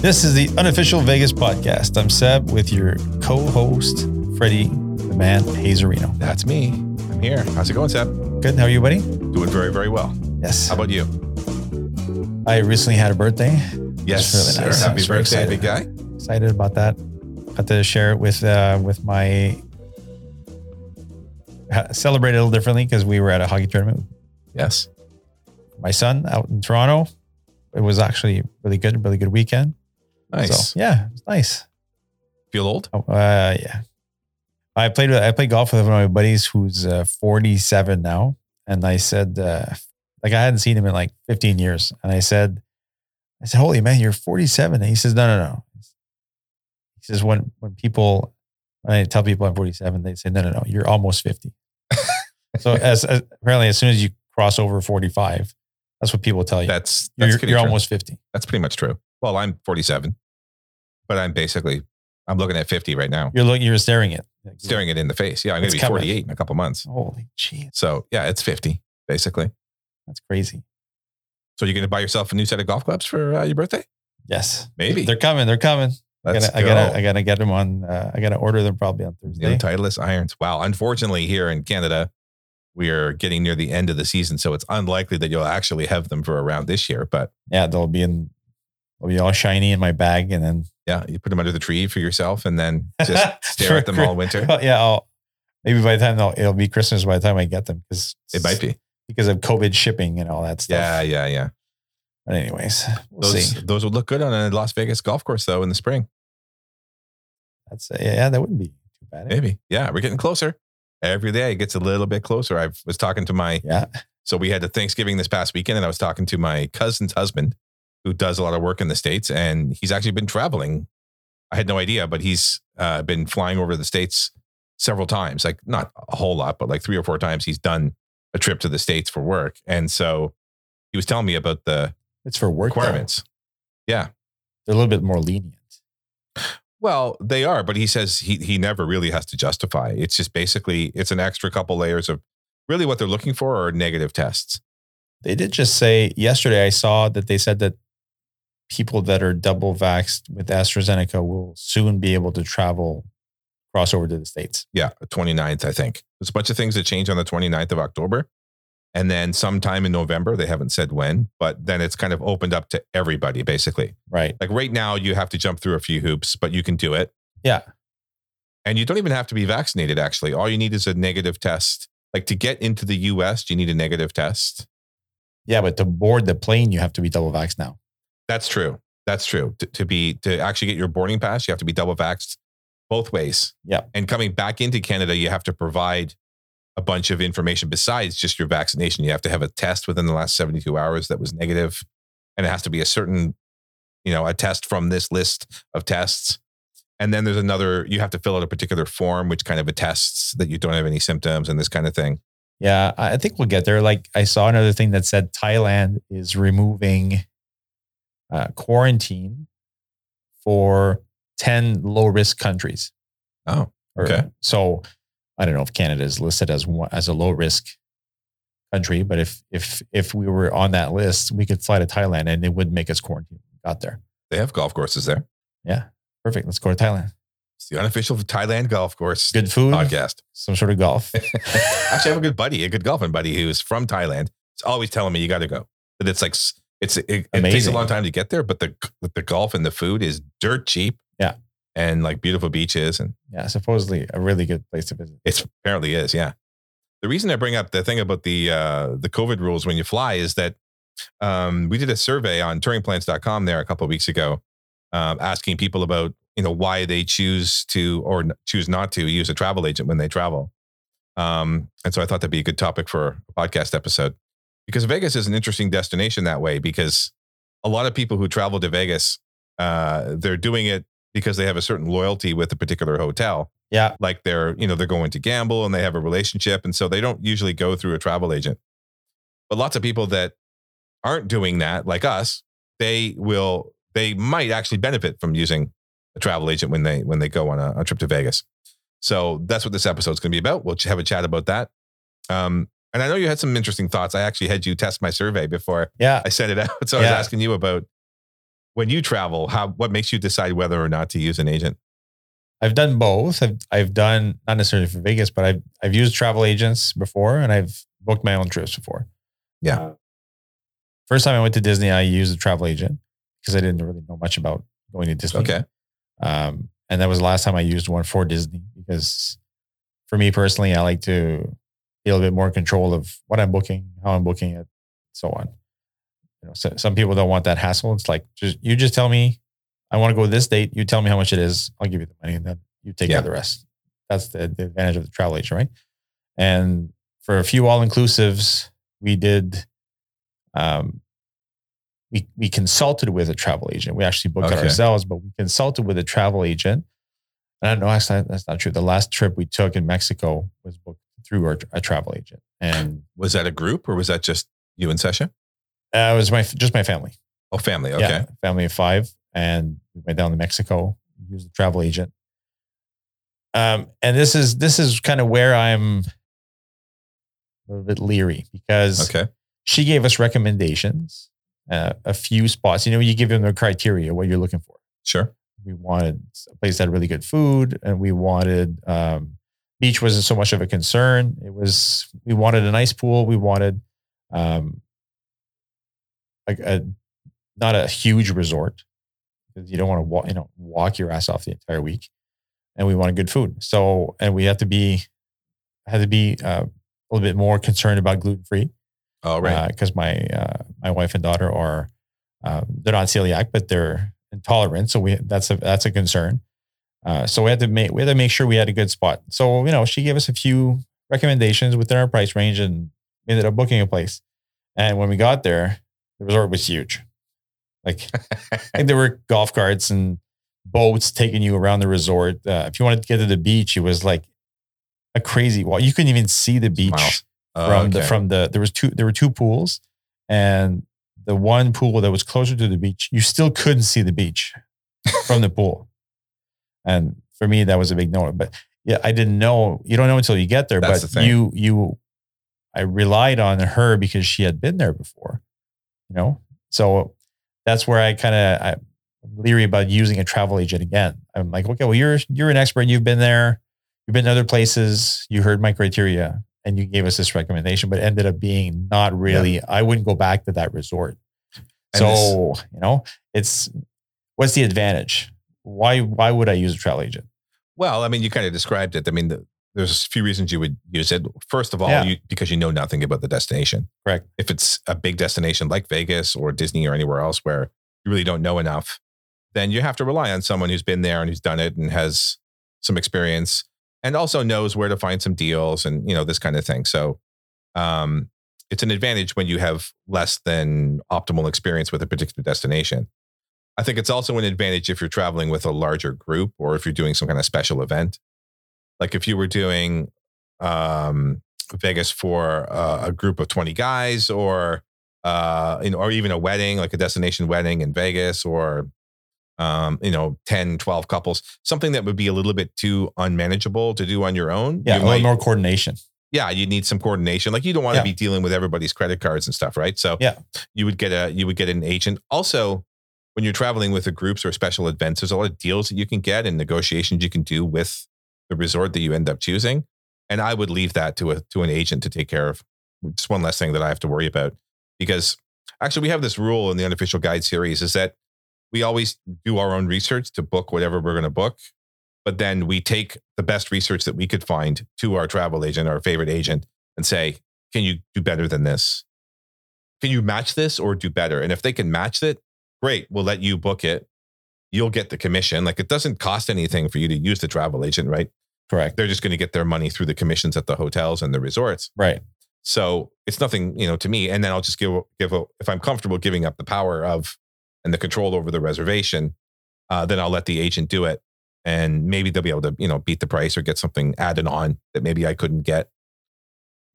This is the Unofficial Vegas Podcast. I'm Seb with your co-host, Freddie, the man, Hazarino. That's me. I'm here. How's it going, Seb? Good. How are you, buddy? Doing very, very well. Yes. How about you? I recently had a birthday. Yes. Really nice. Happy birthday, big guy. Excited about that. Got to share it with my... Celebrate it a little differently because we were at a hockey tournament. Yes. My son out in Toronto. It was actually really good weekend. Nice. So, yeah, it was nice. Feel old? Oh, yeah. I played golf with one of my buddies who's 47 now. And I said, I hadn't seen him in like 15 years. And I said, holy man, you're 47. And he says, no. He says, when I tell people I'm 47, they say, no, you're almost 50. So as apparently, as soon as you cross over 45, that's what people tell you. You're almost 50. That's pretty much true. Well, I'm 47, but I'm looking at 50 right now. You're staring it. Staring it in the face. Yeah, I'm going to be 48 in a couple months. Holy jeez. So yeah, it's 50, basically. That's crazy. So you're going to buy yourself a new set of golf clubs for your birthday? Yes. Maybe. They're coming. I gotta get them on. I gotta order them probably on Thursday. Titleist irons. Wow. Unfortunately, here in Canada, we are getting near the end of the season, so it's unlikely that you'll actually have them for around this year. But yeah, they'll be all shiny in my bag, and then yeah, you put them under the tree for yourself, and then just stare at them all winter. Well, yeah, maybe by the time it'll be Christmas by the time I get them, because it might be because of COVID shipping and all that stuff. Yeah. But anyways, we'll see. Those would look good on a Las Vegas golf course, though, in the spring. That's that wouldn't be too bad. Maybe. Yeah, we're getting closer. Every day it gets a little bit closer. I was talking to so we had a Thanksgiving this past weekend, and I was talking to my cousin's husband, who does a lot of work in the States, and he's actually been traveling. I had no idea, but he's been flying over the States several times. Like, not a whole lot, but like 3 or 4 times he's done a trip to the States for work. And so he was telling me about the... It's for work requirements. Though. Yeah. They're a little bit more lenient. Well, they are, but he says he never really has to justify. It's just basically, it's an extra couple layers of really what they're looking for are negative tests. They did just say yesterday, I saw that they said that people that are double vaxxed with AstraZeneca will soon be able to travel, cross over to the States. Yeah. 29th, I think. There's a bunch of things that change on the 29th of October. And then sometime in November, they haven't said when, but then it's kind of opened up to everybody, basically. Right. Like right now, you have to jump through a few hoops, but you can do it. Yeah. And you don't even have to be vaccinated, actually. All you need is a negative test. Like to get into the U.S., you need a negative test. Yeah, but to board the plane, you have to be double vaxxed now. That's true. To actually get your boarding pass, you have to be double vaxxed both ways. Yeah. And coming back into Canada, you have to provide a bunch of information besides just your vaccination. You have to have a test within the last 72 hours that was negative, and it has to be a certain, a test from this list of tests. And then there's another, you have to fill out a particular form, which kind of attests that you don't have any symptoms and this kind of thing. Yeah. I think we'll get there. Like I saw another thing that said Thailand is removing quarantine for 10 low risk countries. Oh, okay. So I don't know if Canada is listed as a low risk country, but if we were on that list, we could fly to Thailand and it would make us quarantine. We got there. They have golf courses there. Yeah, perfect. Let's go to Thailand. It's the unofficial Thailand golf course. Good food podcast. Some sort of golf. Actually, I have a good golfing buddy who's from Thailand. He's always telling me you got to go. But it's like it takes a long time to get there, but the golf and the food is dirt cheap. Yeah. And like beautiful beaches and yeah, supposedly a really good place to visit. It apparently is. Yeah. The reason I bring up the thing about the COVID rules when you fly is that we did a survey on touringplans.com there a couple of weeks ago, asking people about, why they choose to or choose not to use a travel agent when they travel. And so I thought that'd be a good topic for a podcast episode, because Vegas is an interesting destination that way, because a lot of people who travel to Vegas, they're doing it because they have a certain loyalty with a particular hotel. Yeah. Like they're going to gamble and they have a relationship. And so they don't usually go through a travel agent, but lots of people that aren't doing that, like us, they might actually benefit from using a travel agent when they go on a trip to Vegas. So that's what this episode's going to be about. We'll have a chat about that. And I know you had some interesting thoughts. I actually had you test my survey before I sent it out. So I was asking you about when you travel, what makes you decide whether or not to use an agent? I've done both. I've done, not necessarily for Vegas, but I've used travel agents before, and I've booked my own trips before. Yeah. First time I went to Disney, I used a travel agent because I didn't really know much about going to Disney. Okay. And that was the last time I used one for Disney, because for me personally, I like to be a little bit more in control of what I'm booking, how I'm booking it, so on. You know, so some people don't want that hassle. It's like, you just tell me, I want to go this date. You tell me how much it is. I'll give you the money, and then you take care of the rest. That's the advantage of the travel agent, right? And for a few all-inclusives, we did, we consulted with a travel agent. We actually booked it ourselves, but we consulted with a travel agent. And I don't know, actually, that's not true. The last trip we took in Mexico was booked through a travel agent. And was that a group, or was that just you and Sasha? It was just my family. Oh, family. Okay. Yeah, family of five. And we went down to Mexico, used a travel agent. And this is kind of where I'm a little bit leery, because she gave us recommendations, a few spots. You know, you give them the criteria, what you're looking for. Sure. We wanted a place that had really good food, and we wanted, beach wasn't so much of a concern. We wanted a nice pool. We wanted, not a huge resort. You don't want to walk your ass off the entire week, and we wanted good food. So, and we had to be a little bit more concerned about gluten-free. Oh, right. Because my wife and daughter are, they're not celiac, but they're intolerant. So that's a concern. So we had to make sure we had a good spot. So, you know, she gave us a few recommendations within our price range, and we ended up booking a place. And when we got there, the resort was huge. Like there were golf carts and boats taking you around the resort. If you wanted to get to the beach, it was like a crazy wall. You couldn't even see the beach there were two pools, and the one pool that was closer to the beach, you still couldn't see the beach from the pool. And for me, that was a big no. But yeah, I didn't know. You don't know until you get there. That's but the I relied on her because she had been there before, you know? So that's where I'm leery about using a travel agent again. I'm like, okay, well, you're an expert. You've been there. You've been to other places. You heard my criteria, and you gave us this recommendation, but it ended up being not really, I wouldn't go back to that resort. And so, you know, it's, what's the advantage? Why would I use a travel agent? Well, I mean, you kind of described it. I mean, there's a few reasons you would use it. First of all, because you know nothing about the destination. Correct. If it's a big destination like Vegas or Disney or anywhere else where you really don't know enough, then you have to rely on someone who's been there and who's done it and has some experience and also knows where to find some deals and, you know, this kind of thing. So it's an advantage when you have less than optimal experience with a particular destination. I think it's also an advantage if you're traveling with a larger group or if you're doing some kind of special event. Like if you were doing Vegas for a group of 20 guys or even a wedding, like a destination wedding in Vegas or, 10, 12 couples, something that would be a little bit too unmanageable to do on your own. Yeah, a little more coordination. Yeah, you need some coordination. Like you don't want to be dealing with everybody's credit cards and stuff, right? So you would get an agent. Also, when you're traveling with the groups or special events, there's a lot of deals that you can get and negotiations you can do with the resort that you end up choosing. And I would leave that to an agent to take care of. Just one less thing that I have to worry about, because actually we have this rule in the Unofficial Guide series is that we always do our own research to book whatever we're going to book, but then we take the best research that we could find to our travel agent, our favorite agent, and say, can you do better than this? Can you match this or do better? And if they can match it, great, we'll let you book it. You'll get the commission. Like it doesn't cost anything for you to use the travel agent, right? Correct. They're just going to get their money through the commissions at the hotels and the resorts. Right. So it's nothing, you know, to me. And then I'll just give if I'm comfortable giving up the power of and the control over the reservation, then I'll let the agent do it. And maybe they'll be able to, you know, beat the price or get something added on that maybe I couldn't get.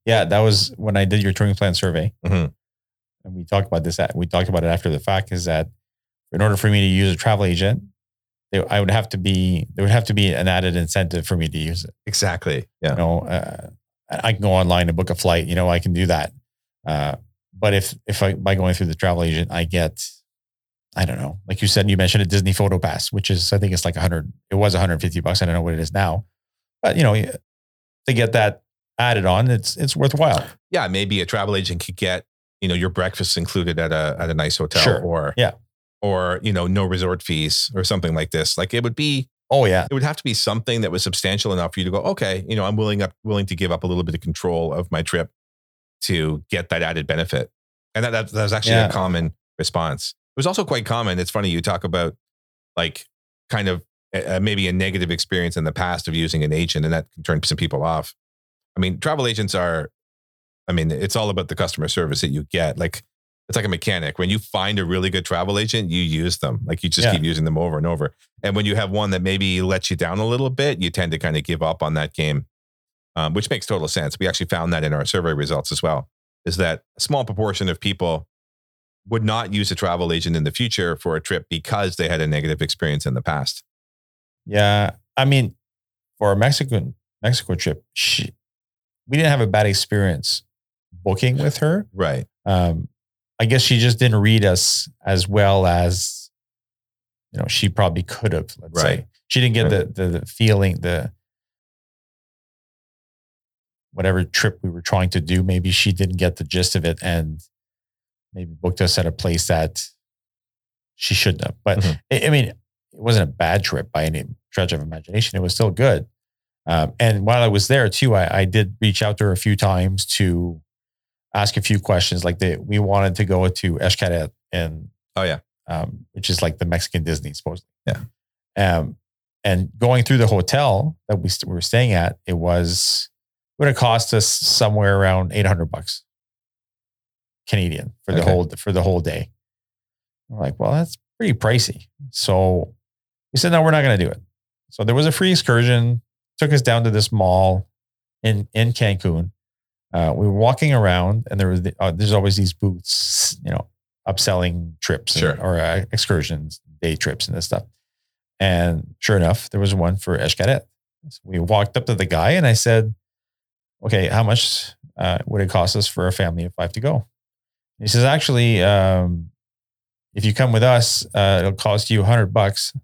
Yeah. That was when I did your touring plan survey. Mm-hmm. And we talked about it after the fact, is that in order for me to use a travel agent, there would have to be an added incentive for me to use it. Exactly. Yeah. You know, I can go online and book a flight. You know, I can do that. But if by going through the travel agent, I get I don't know, like you said, you mentioned a Disney photo pass, which is, I think it's like 100, it was $150. I don't know what it is now, but you know, to get that added on, it's worthwhile. Yeah. Maybe a travel agent could get, you know, your breakfast included at a nice hotel, sure, or, yeah, or, you know, no resort fees or something like this. Like it would be, oh yeah, it would have to be something that was substantial enough for you to go, okay, you know, I'm willing to give up a little bit of control of my trip to get that added benefit. And that was actually a common response. It was also quite common. It's funny, you talk about like kind of maybe a negative experience in the past of using an agent, and that can turn some people off. I mean, travel agents are, I mean, it's all about the customer service that you get. Like, it's like a mechanic. When you find a really good travel agent, you use them. Like you just keep using them over and over. And when you have one that maybe lets you down a little bit, you tend to kind of give up on that game, which makes total sense. We actually found that in our survey results as well, is that a small proportion of people would not use a travel agent in the future for a trip because they had a negative experience in the past. Yeah. I mean, for a Mexico trip, we didn't have a bad experience booking with her. Right. I guess she just didn't read us as well as, you know, she probably could have, let's say. She didn't get the feeling, the whatever trip we were trying to do. Maybe she didn't get the gist of it, and maybe booked us at a place that she shouldn't have. But I mean, it wasn't a bad trip by any stretch of imagination. It was still good. And while I was there too, I did reach out to her a few times to ask a few questions. Like we wanted to go to Xcaret and which is like the Mexican Disney, supposedly. Yeah. And going through the hotel that we were staying at, it would have cost us somewhere around $800 Canadian for the whole day. I'm like, well, that's pretty pricey. So we said, no, we're not going to do it. So there was a free excursion, took us down to this mall in Cancun. We were walking around, and there was there's always these booths, you know, upselling trips or excursions, day trips and this stuff. And sure enough, there was one for Xcaret. So we walked up to the guy and I said, okay, how much would it cost us for a family of 5 to go? He says, actually, if you come with us, it'll cost you $100,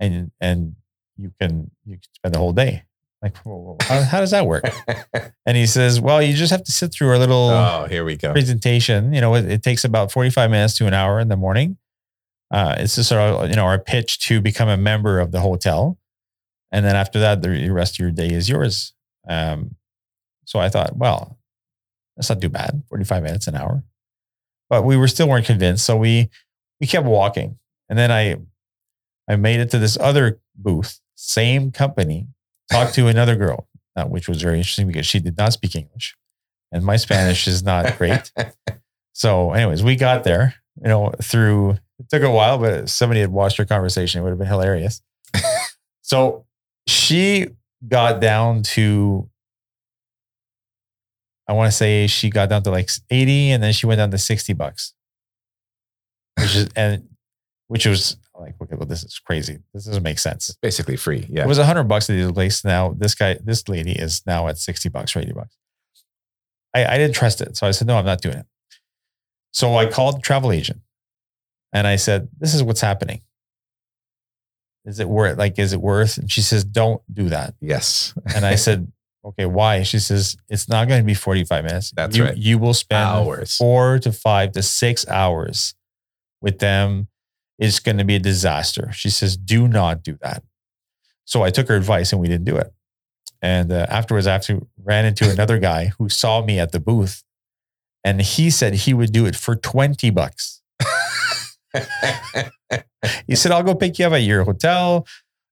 and you can spend the whole day. Like, whoa, how does that work? And he says, well, you just have to sit through our little presentation. You know, it takes about 45 minutes to an hour in the morning. It's just our pitch to become a member of the hotel. And then after that, the rest of your day is yours. So I thought, well, that's not too bad. 45 minutes, an hour. But we still weren't convinced. So we kept walking. And then I made it to this other booth, same company, talked to another girl, which was very interesting because she did not speak English. And my Spanish is not great. So anyways, we got there, you know, it took a while, but if somebody had watched her conversation, it would have been hilarious. So she got down to, I want to say she got down to like 80, and then she went down to $60, which was like, okay, well, this is crazy. This doesn't make sense. It's basically free. Yeah. It was $100 at the place. Now this lady is now at $60 or $80. I didn't trust it. So I said, no, I'm not doing it. So I called the travel agent and I said, this is what's happening. Is it worth? And she says, don't do that. Yes. And I said, okay, why? She says, it's not going to be 45 minutes. That's right. You will spend hours. 4 to 5 to 6 hours with them. It's going to be a disaster. She says, do not do that. So I took her advice and we didn't do it. And afterwards, I actually ran into another guy who saw me at the booth, and he said he would do it for $20. He said, I'll go pick you up at your hotel.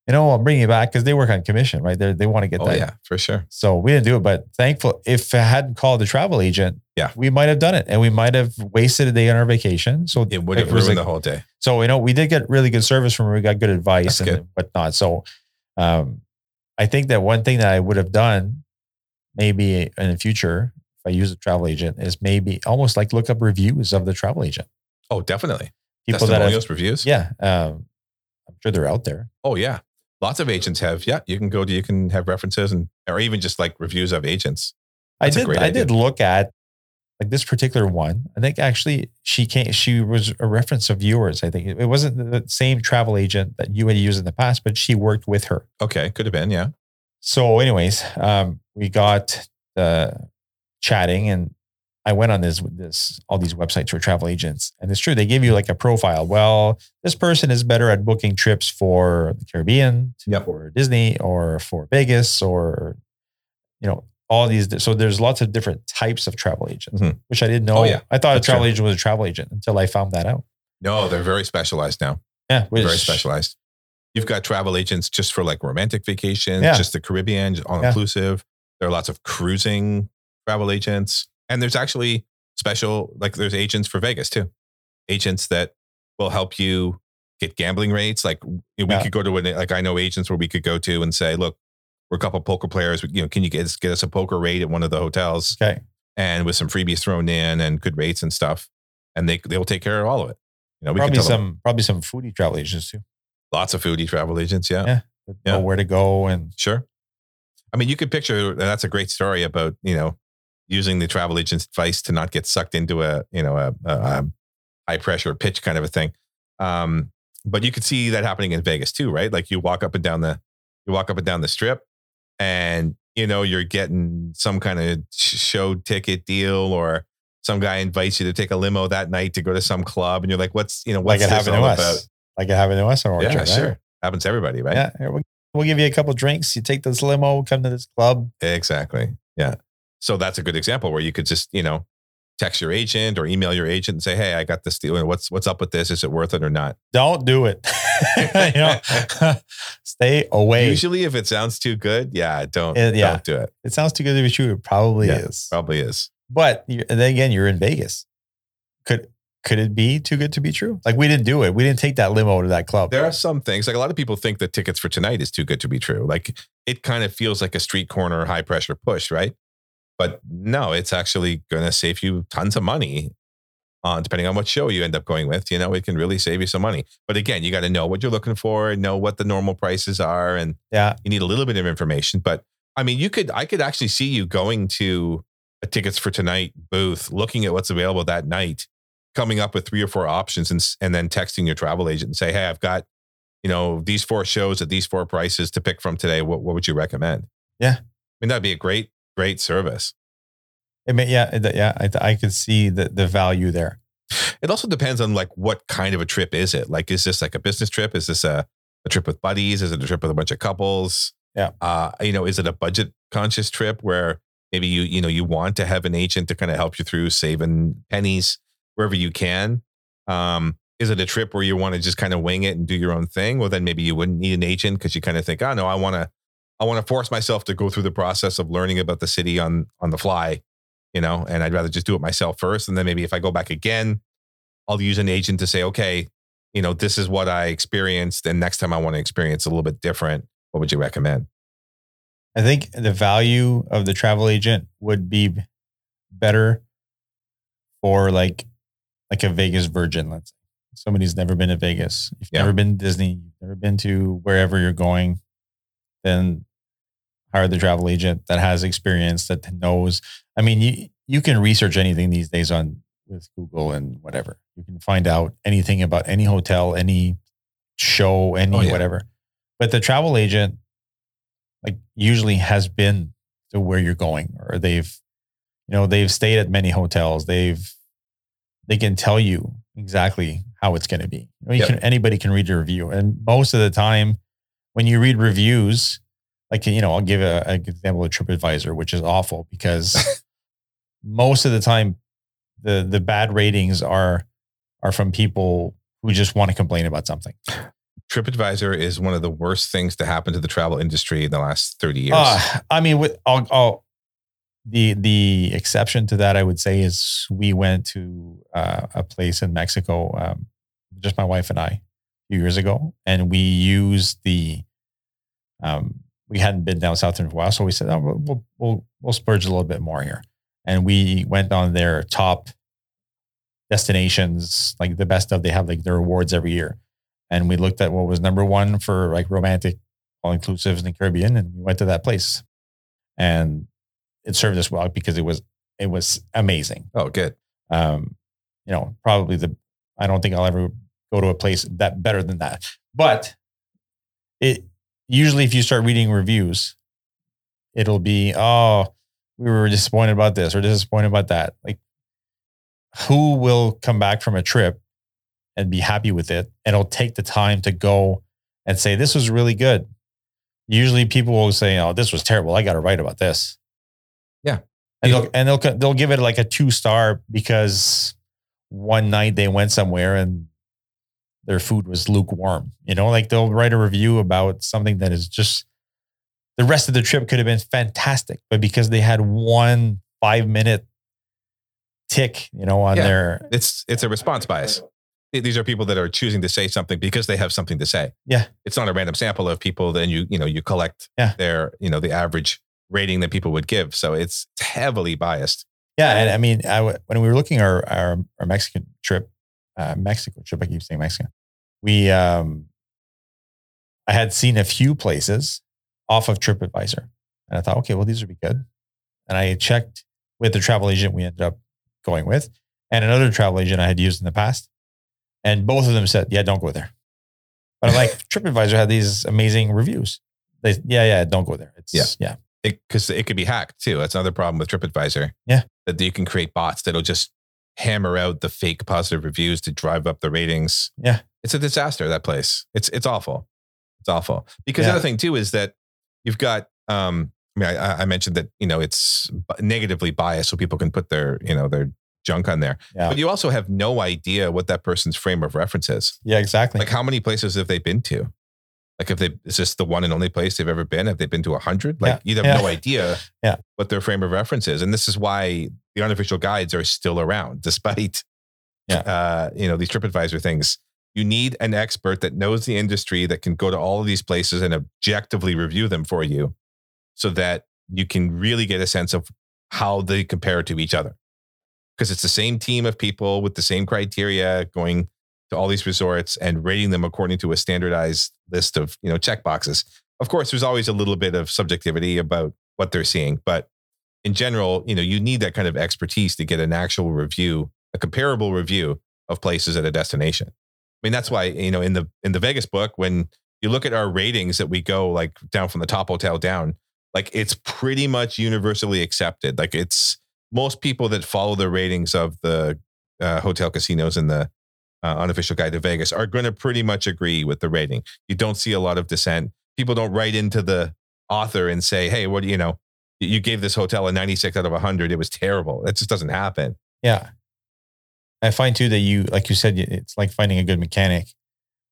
You know, I'll bring you back, because they work on commission, right? They want to get that. Oh, yeah, for sure. So we didn't do it, but thankful. If I hadn't called the travel agent, we might have done it, and we might have wasted a day on our vacation. So it would have ruined the whole day. So, you know, we did get really good service from her. We got good advice and whatnot. So I think that one thing that I would have done maybe in the future, if I use a travel agent, is maybe almost like look up reviews of the travel agent. Oh, definitely. People that have reviews. Yeah. I'm sure they're out there. Oh, yeah. Lots of agents have, you can have references, or even just like reviews of agents. That's I did look at like this particular one, I think actually she was a reference of yours. I think it wasn't the same travel agent that you had used in the past, but she worked with her. Okay. Could have been. Yeah. So anyways, we got chatting and I went on this all these websites for travel agents, and it's true. They give you like a profile. Well, this person is better at booking trips for the Caribbean, yep, or Disney or for Vegas or, you know, all these. So there's lots of different types of travel agents, mm-hmm, which I didn't know. Oh, yeah. I thought a travel agent was a travel agent until I found that out. No, they're very specialized now. Yeah. Very specialized. You've got travel agents just for like romantic vacations, yeah, just the Caribbean, all inclusive. Yeah. There are lots of cruising travel agents. And there's actually special, like there's agents for Vegas too. Agents that will help you get gambling rates. Like we could go to, like I know agents where we could go to and say, look, we're a couple of poker players. You know, can you get us a poker rate at one of the hotels? Okay. And with some freebies thrown in and good rates and stuff. And they will take care of all of it. You know, we probably some foodie travel agents too. Lots of foodie travel agents. Yeah. Yeah. Know where to go and sure. I mean, you could picture, and that's a great story about, you know, using the travel agent's advice to not get sucked into a high pressure pitch kind of a thing. But you could see that happening in Vegas too, right? Like you walk up and down the strip and, you know, you're getting some kind of show ticket deal or some guy invites you to take a limo that night to go to some club. And you're like, what's like it happened to us? About? Like it happened to us. In Orchard, yeah, right? Sure. Happens to everybody, right? Yeah. We'll give you a couple drinks. You take this limo, come to this club. Exactly. Yeah. So that's a good example where you could just, you know, text your agent or email your agent and say, hey, I got this deal. What's up with this? Is it worth it or not? Don't do it. You know, stay away. Usually if it sounds too good, don't do it. It sounds too good to be true. It probably is. Probably is. But then again, you're in Vegas. Could it be too good to be true? Like we didn't do it. We didn't take that limo to that club. There are some things, like a lot of people think that tickets for tonight is too good to be true. Like it kind of feels like a street corner, high pressure push, right? But no, it's actually going to save you tons of money on depending on what show you end up going with. You know, it can really save you some money. But again, you got to know what you're looking for and know what the normal prices are. And you need a little bit of information. But I mean, I could actually see you going to a Tickets for Tonight booth, looking at what's available that night, coming up with 3 or 4 options and then texting your travel agent and say, hey, I've got, you know, these 4 shows at these 4 prices to pick from today. What would you recommend? Yeah. I mean, that'd be a great service. I mean, I could see the value there. It also depends on like what kind of a trip is it? Like, is this like a business trip? Is this a trip with buddies? Is it a trip with a bunch of couples? Yeah. You know, is it a budget conscious trip where maybe you want to have an agent to kind of help you through saving pennies wherever you can? Is it a trip where you want to just kind of wing it and do your own thing? Well, then maybe you wouldn't need an agent because you kind of think, oh no, I want to force myself to go through the process of learning about the city on the fly, you know, and I'd rather just do it myself first. And then maybe if I go back again, I'll use an agent to say, okay, you know, this is what I experienced. And next time I want to experience a little bit different. What would you recommend? I think the value of the travel agent would be better for like a Vegas virgin. Let's say somebody's never been to Vegas. You've never been to Disney, you've never been to wherever you're going. Then hire the travel agent that has experience, that knows. I mean, you can research anything these days with Google and whatever. You can find out anything about any hotel, any show, whatever. But the travel agent like usually has been to where you're going, or they've stayed at many hotels. They can tell you exactly how it's going to be. You know, anybody can read your review. And most of the time, when you read reviews, like, you know, I'll give an example of TripAdvisor, which is awful because most of the time the bad ratings are from people who just want to complain about something. TripAdvisor is one of the worst things to happen to the travel industry in the last 30 years. I mean, the exception to that, I would say, is we went to a place in Mexico, just my wife and I, a few years ago, and we used we hadn't been down south in a while, so we said, oh, we'll splurge a little bit more here, and we went on their top destinations, like the best of. They have like their awards every year, and we looked at what was number one for like romantic all inclusives in the Caribbean, and we went to that place, and it served us well because it was It was amazing. Oh, good. You know, probably I don't think I'll ever go to a place that better than that. But it usually, if you start reading reviews, it'll be, oh, we were disappointed about this or disappointed about that. Like, who will come back from a trip and be happy with it? And it'll take the time to go and say, this was really good. Usually people will say, oh, this was terrible. I got to write about this. Yeah. And they'll give it like a 2-star because one night they went somewhere and their food was lukewarm. You know, like they'll write a review about something that is just, the rest of the trip could have been fantastic, but because they had 1 5-minute tick, you know, on their... It's a response bias. These are people that are choosing to say something because they have something to say. Yeah. It's not a random sample of people. Then you collect their, the average rating that people would give. So it's heavily biased. Yeah. And I mean, when we were looking our Mexico trip, I keep saying Mexico. We, I had seen a few places off of TripAdvisor and I thought, okay, well, these would be good. And I checked with the travel agent we ended up going with and another travel agent I had used in the past. And both of them said, yeah, don't go there. But I'm like, TripAdvisor had these amazing reviews. Don't go there. Because it could be hacked too. That's another problem with TripAdvisor. Yeah. That you can create bots that'll just hammer out the fake positive reviews to drive up the ratings. Yeah. It's a disaster, that place. It's awful. It's awful. Because the other thing too is that you've got, I mentioned that, it's negatively biased so people can put their, their junk on there. Yeah. But you also have no idea what that person's frame of reference is. Yeah, exactly. Like how many places have they been to? Like is this the one and only place they've ever been? Have they been to 100? Like you have no idea what their frame of reference is. And this is why the unofficial guides are still around despite, these TripAdvisor things. You need an expert that knows the industry that can go to all of these places and objectively review them for you so that you can really get a sense of how they compare to each other. Because it's the same team of people with the same criteria going to all these resorts and rating them according to a standardized list of, checkboxes. Of course, there's always a little bit of subjectivity about what they're seeing. But in general, you need that kind of expertise to get an actual review, a comparable review of places at a destination. I mean, that's why, in the Vegas book, when you look at our ratings that we go like down from the top hotel down, like it's pretty much universally accepted. Like it's... most people that follow the ratings of the hotel casinos and the unofficial guide to Vegas are going to pretty much agree with the rating. You don't see a lot of dissent. People don't write into the author and say, hey, what do you know? You gave this hotel a 96 out of 100. It was terrible. That just doesn't happen. Yeah. I find too that you, like you said, it's like finding a good mechanic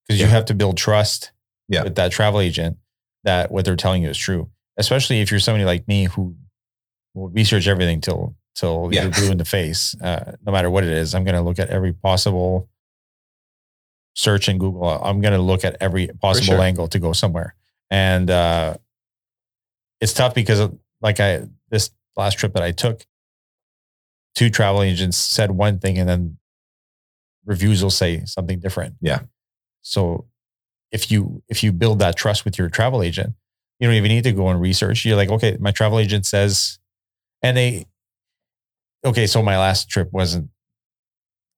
because you have to build trust with that travel agent that what they're telling you is true. Especially if you're somebody like me who will research everything till you're blue in the face, no matter what it is. I'm going to look at every possible search in Google. I'm going to look at every possible angle to go somewhere. And it's tough because this last trip that I took, 2 travel agents said one thing and then reviews will say something different. Yeah. So if you build that trust with your travel agent, you don't even need to go and research. You're like, okay, my travel agent says, and so my last trip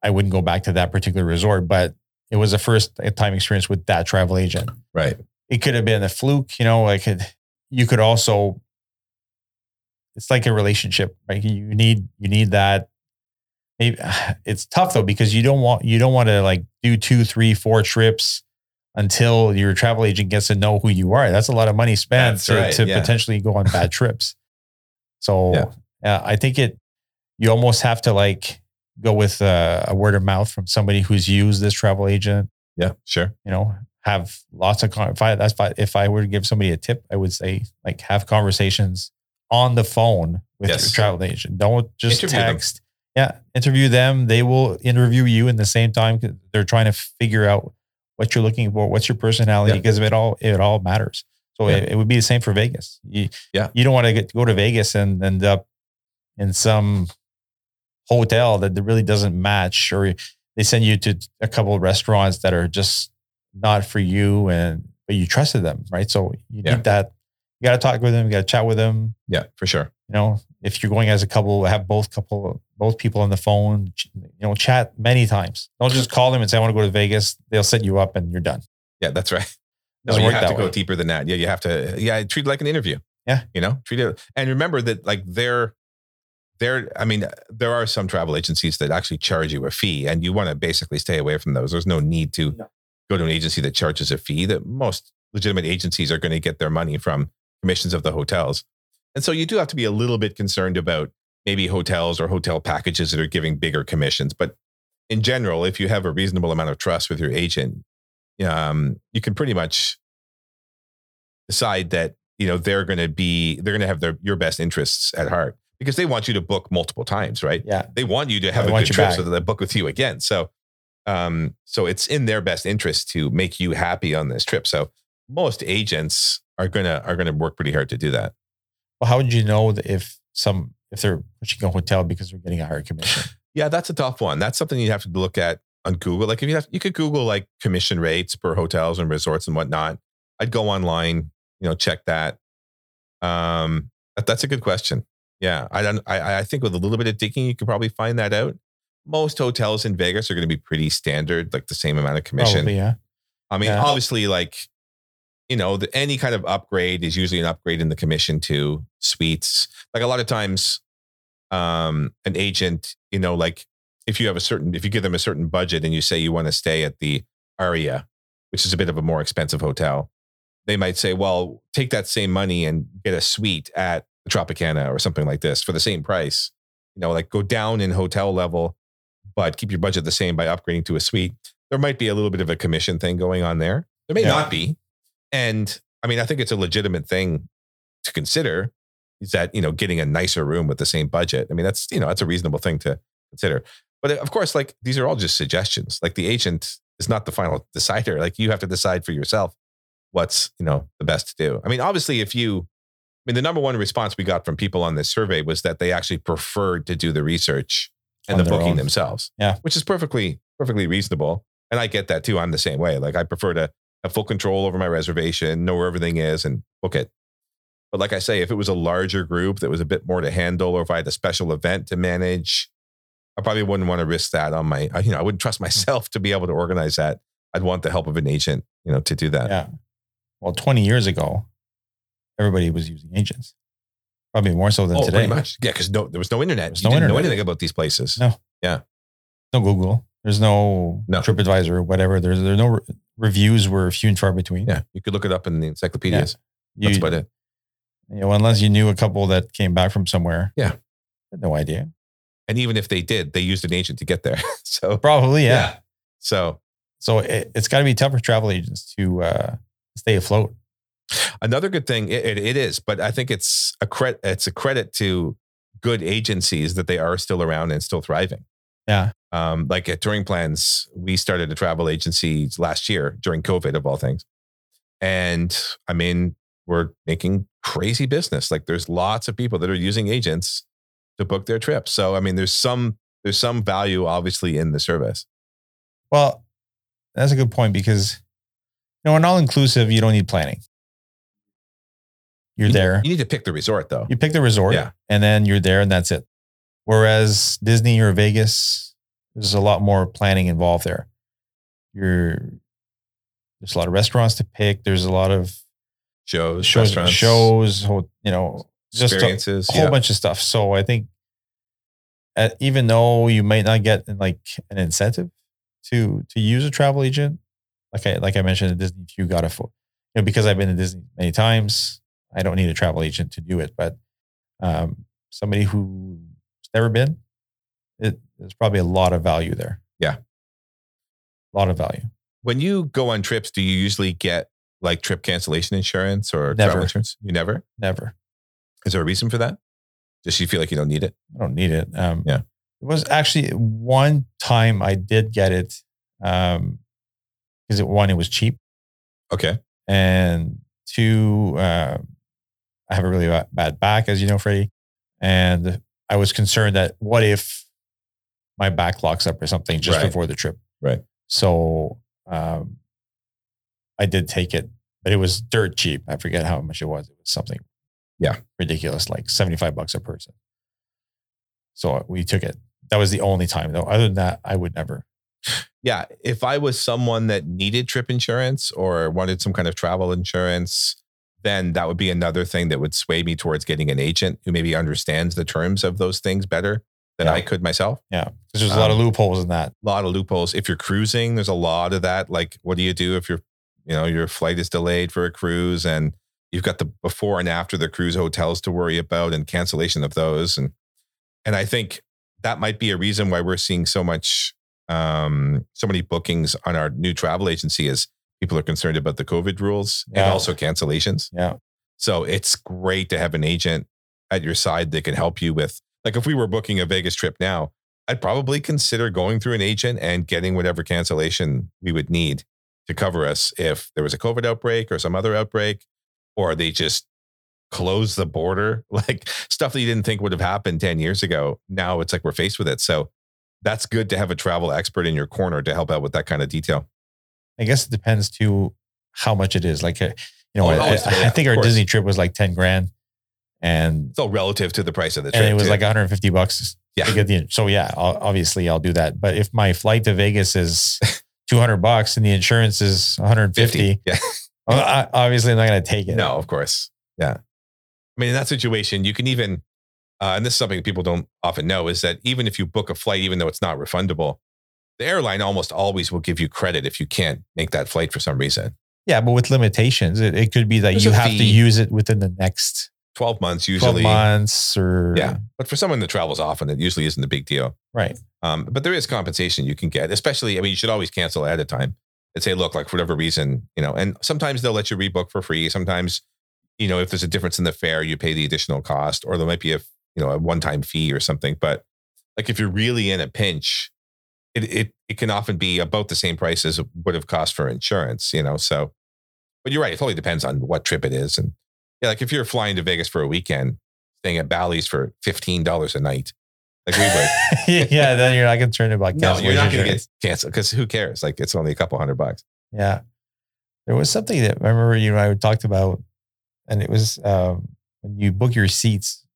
I wouldn't go back to that particular resort, but it was a first time experience with that travel agent. Right. It could have been a fluke, you could also, it's like a relationship, right? You need that. Maybe, it's tough though, because you don't want to like do 2, 3, 4 trips until your travel agent gets to know who you are. That's a lot of money spent to potentially go on bad trips. So I think you almost have to like go with a word of mouth from somebody who's used this travel agent. Yeah, sure. Have lots of, if I were to give somebody a tip, I would say like have conversations on the phone with your travel agent. Don't just text. Yeah. Interview them. They will interview you in the same time. They're trying to figure out what you're looking for. What's your personality? Because it all matters. So it would be the same for Vegas. You don't want to go to Vegas and end up in some hotel that really doesn't match, or they send you to a couple of restaurants that are just not for you, but you trusted them, right? So you need that. You got to talk with them. You got to chat with them. Yeah, for sure. If you're going as a couple, have both people on the phone, chat many times. Don't just call them and say, I want to go to Vegas. They'll set you up and you're done. Yeah, that's right. No, you have to go deeper than that. Yeah, you have to. Yeah, treat it like an interview. Yeah. Treat it. And remember that there are some travel agencies that actually charge you a fee, and you want to basically stay away from those. There's no need to go to an agency that charges a fee that most legitimate agencies are going to get their money from commissions of the hotels. And so you do have to be a little bit concerned about maybe hotels or hotel packages that are giving bigger commissions. But in general, if you have a reasonable amount of trust with your agent, you can pretty much decide that, they're going to have your best interests at heart, because they want you to book multiple times, right? Yeah. They want you to have a good trip so that they book with you again. So, so it's in their best interest to make you happy on this trip. So most agents are going to work pretty hard to do that. Well, how would you know if they're pushing a hotel because they're getting a higher commission? Yeah, that's a tough one. That's something you have to look at on Google. Like you could Google like commission rates per hotels and resorts and whatnot. I'd go online, check that. That's a good question. Yeah, I think with a little bit of digging, you could probably find that out. Most hotels in Vegas are going to be pretty standard, like the same amount of commission. Probably, yeah. I mean, obviously, any kind of upgrade is usually an upgrade in the commission to suites. Like a lot of times, an agent, if you give them a certain budget and you say you want to stay at the Aria, which is a bit of a more expensive hotel, they might say, well, take that same money and get a suite at the Tropicana or something like this for the same price. Go down in hotel level, but keep your budget the same by upgrading to a suite. There might be a little bit of a commission thing going on there. There may not be. And I mean, I think it's a legitimate thing to consider, is that, getting a nicer room with the same budget. I mean, that's, that's a reasonable thing to consider. But of course, these are all just suggestions. The agent is not the final decider. You have to decide for yourself what's, the best to do. I mean, obviously, the number one response we got from people on this survey was that they actually preferred to do the research and the booking themselves. Yeah. Which is perfectly reasonable. And I get that too. I'm the same way. I prefer to have full control over my reservation, know where everything is, and book it. But like I say, if it was a larger group that was a bit more to handle, or if I had a special event to manage, I probably wouldn't want to risk that on my, I wouldn't trust myself to be able to organize that. I'd want the help of an agent, to do that. Yeah. Well, 20 years ago, everybody was using agents, probably more so than today. Pretty much. Yeah. Cause there was no internet. You didn't know anything about these places. No. Yeah. No Google. There's no TripAdvisor or whatever. There's no reviews, were few and far between. Yeah. You could look it up in the encyclopedias. Yeah. That's about it. Unless you knew a couple that came back from somewhere. Yeah. Had no idea. And even if they did, they used an agent to get there. So probably, yeah. So it's got to be tough for travel agents to stay afloat. Another good thing, it is, but I think it's a credit to good agencies that they are still around and still thriving. Yeah. Like at Touring Plans, we started a travel agency last year during COVID, of all things. And I mean, we're making crazy business. There's lots of people that are using agents to book their trips. So, I mean, there's some value obviously in the service. Well, that's a good point, because, an all-inclusive, you don't need planning. You're there. You need to pick the resort, though. You pick the resort, yeah, and then you're there, and that's it. Whereas Disney or Vegas, there's a lot more planning involved there. There's a lot of restaurants to pick. There's a lot of shows, just experiences, a whole bunch of stuff. So I think, even though you might not get an incentive to use a travel agent, like I mentioned at Disney, if you got a foot, because I've been to Disney many times. I don't need a travel agent to do it, but somebody who's never been, there's probably a lot of value there. Yeah. A lot of value. When you go on trips, do you usually get trip cancellation insurance or travel insurance? You never? Never. Is there a reason for that? Does she feel like you don't need it? I don't need it. Yeah. It was actually one time I did get it because it was cheap. Okay. And two, I have a really bad back, as you know, Freddie. And I was concerned that what if my back locks up or something just before the trip? Right. So I did take it, but it was dirt cheap. I forget how much it was. It was something ridiculous, like $75 a person. So we took it. That was the only time, though. Other than that, I would never. Yeah. If I was someone that needed trip insurance or wanted some kind of travel insurance, then that would be another thing that would sway me towards getting an agent who maybe understands the terms of those things better than I could myself. Yeah. There's a lot of loopholes in that. A lot of loopholes. If you're cruising, there's a lot of that. Like, what do you do if your flight is delayed for a cruise and you've got the before and after the cruise hotels to worry about and cancellation of those. And I think that might be a reason why we're seeing so much, so many bookings on our new travel agency is people are concerned about the COVID rules and also cancellations. Yeah. So it's great to have an agent at your side that can help you with, like, if we were booking a Vegas trip now, I'd probably consider going through an agent and getting whatever cancellation we would need to cover us if there was a COVID outbreak or some other outbreak, or they just close the border, like stuff that you didn't think would have happened 10 years ago. Now it's like we're faced with it. So that's good to have a travel expert in your corner to help out with that kind of detail. I guess it depends too how much it is. Like, I think our Disney trip was like 10 grand and it's all relative to the price of the trip. And it was like $150. Yeah. Obviously I'll do that. But if my flight to Vegas is $200 and the insurance is $150, yeah. Obviously I'm not going to take it. No, of course. Yeah. I mean, in that situation, you can even, and this is something people don't often know, is that even if you book a flight, even though it's not refundable, the airline almost always will give you credit if you can't make that flight for some reason. Yeah, but with limitations, it could be that there's you have to use it within the next 12 months, usually. 12 months or... Yeah, but for someone that travels often, it usually isn't a big deal. Right. But there is compensation you can get, especially, I mean, you should always cancel ahead of time and say, look, like for whatever reason, and sometimes they'll let you rebook for free. Sometimes, if there's a difference in the fare, you pay the additional cost, or there might be a one-time fee or something. But like if you're really in a pinch, it can often be about the same price as it would have cost for insurance, so, but you're right. It totally depends on what trip it is. And yeah, like if you're flying to Vegas for a weekend, staying at Bally's for $15 a night, like we would. Yeah. Then you're not going to turn it back. No, you're not going to get canceled because who cares? Like it's only a couple $100. Yeah. There was something that I remember you and I talked about, and it was when you book your seats,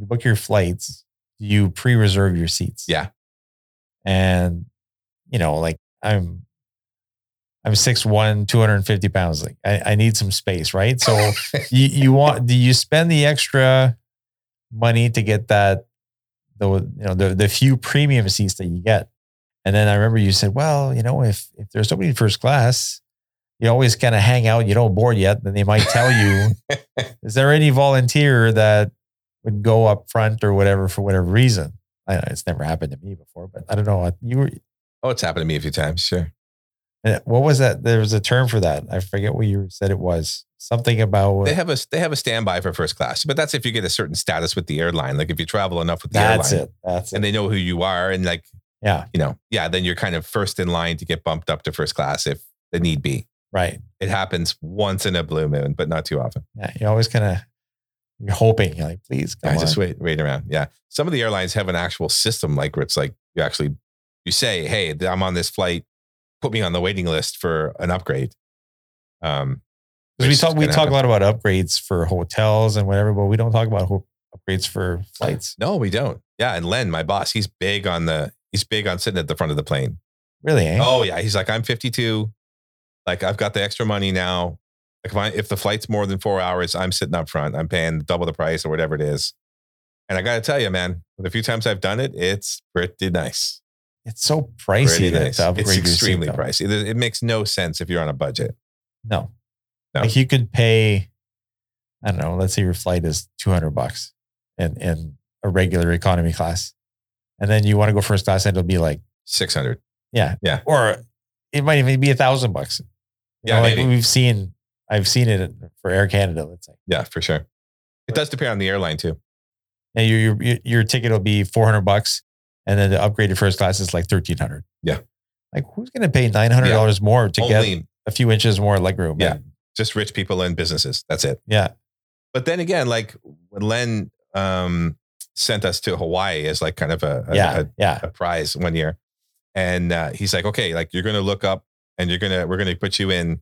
you book your flights, you pre-reserve your seats. Yeah. And, like I'm 6'1", 250 pounds. Like I need some space, right? So do you spend the extra money to get that, the few premium seats that you get? And then I remember you said, well, if there's somebody in first class, you always kind of hang out, you don't board yet. Then they might tell you, is there any volunteer that would go up front or whatever, for whatever reason? I know it's never happened to me before, but I don't know. It's happened to me a few times. Sure. And what was that? There was a term for that. I forget what you said it was. Something about... They have a standby for first class, but that's if you get a certain status with the airline. Like if you travel enough with the airline. That's it. And they know who you are. And like, yeah, then you're kind of first in line to get bumped up to first class if the need be. Right. It happens once in a blue moon, but not too often. Yeah. You're always kind of... You're hoping, you're like, please come on. Just wait around. Yeah. Some of the airlines have an actual system, like where it's like you say, hey, I'm on this flight, put me on the waiting list for an upgrade. We talk a lot about upgrades for hotels and whatever, but we don't talk about upgrades for flights. No, we don't. Yeah. And Len, my boss, he's big on sitting at the front of the plane. Really? Eh? Oh yeah. He's like, I'm 52. Like I've got the extra money now. Like if the flight's more than 4 hours, I'm sitting up front. I'm paying double the price or whatever it is. And I got to tell you, man, the few times I've done it, it's pretty nice. It's so pricey. Nice. It's extremely pricey. It makes no sense if you're on a budget. No. Like you could pay, I don't know, let's say your flight is $200 in a regular economy class. And then you want to go first class and it'll be like $600. Yeah. Yeah. Or it might even be $1,000. Yeah. Maybe. I've seen it for Air Canada, let's say. Yeah, for sure. It does depend on the airline too. And your ticket will be $400, and then the upgraded first class is like $1,300. Yeah. Like who's going to pay $900 more to get a few inches more legroom? Yeah. Man? Just rich people and businesses. That's it. Yeah. But then again, like when Len sent us to Hawaii as like kind of a prize one year, and he's like, okay, like you're going to look up and we're going to put you in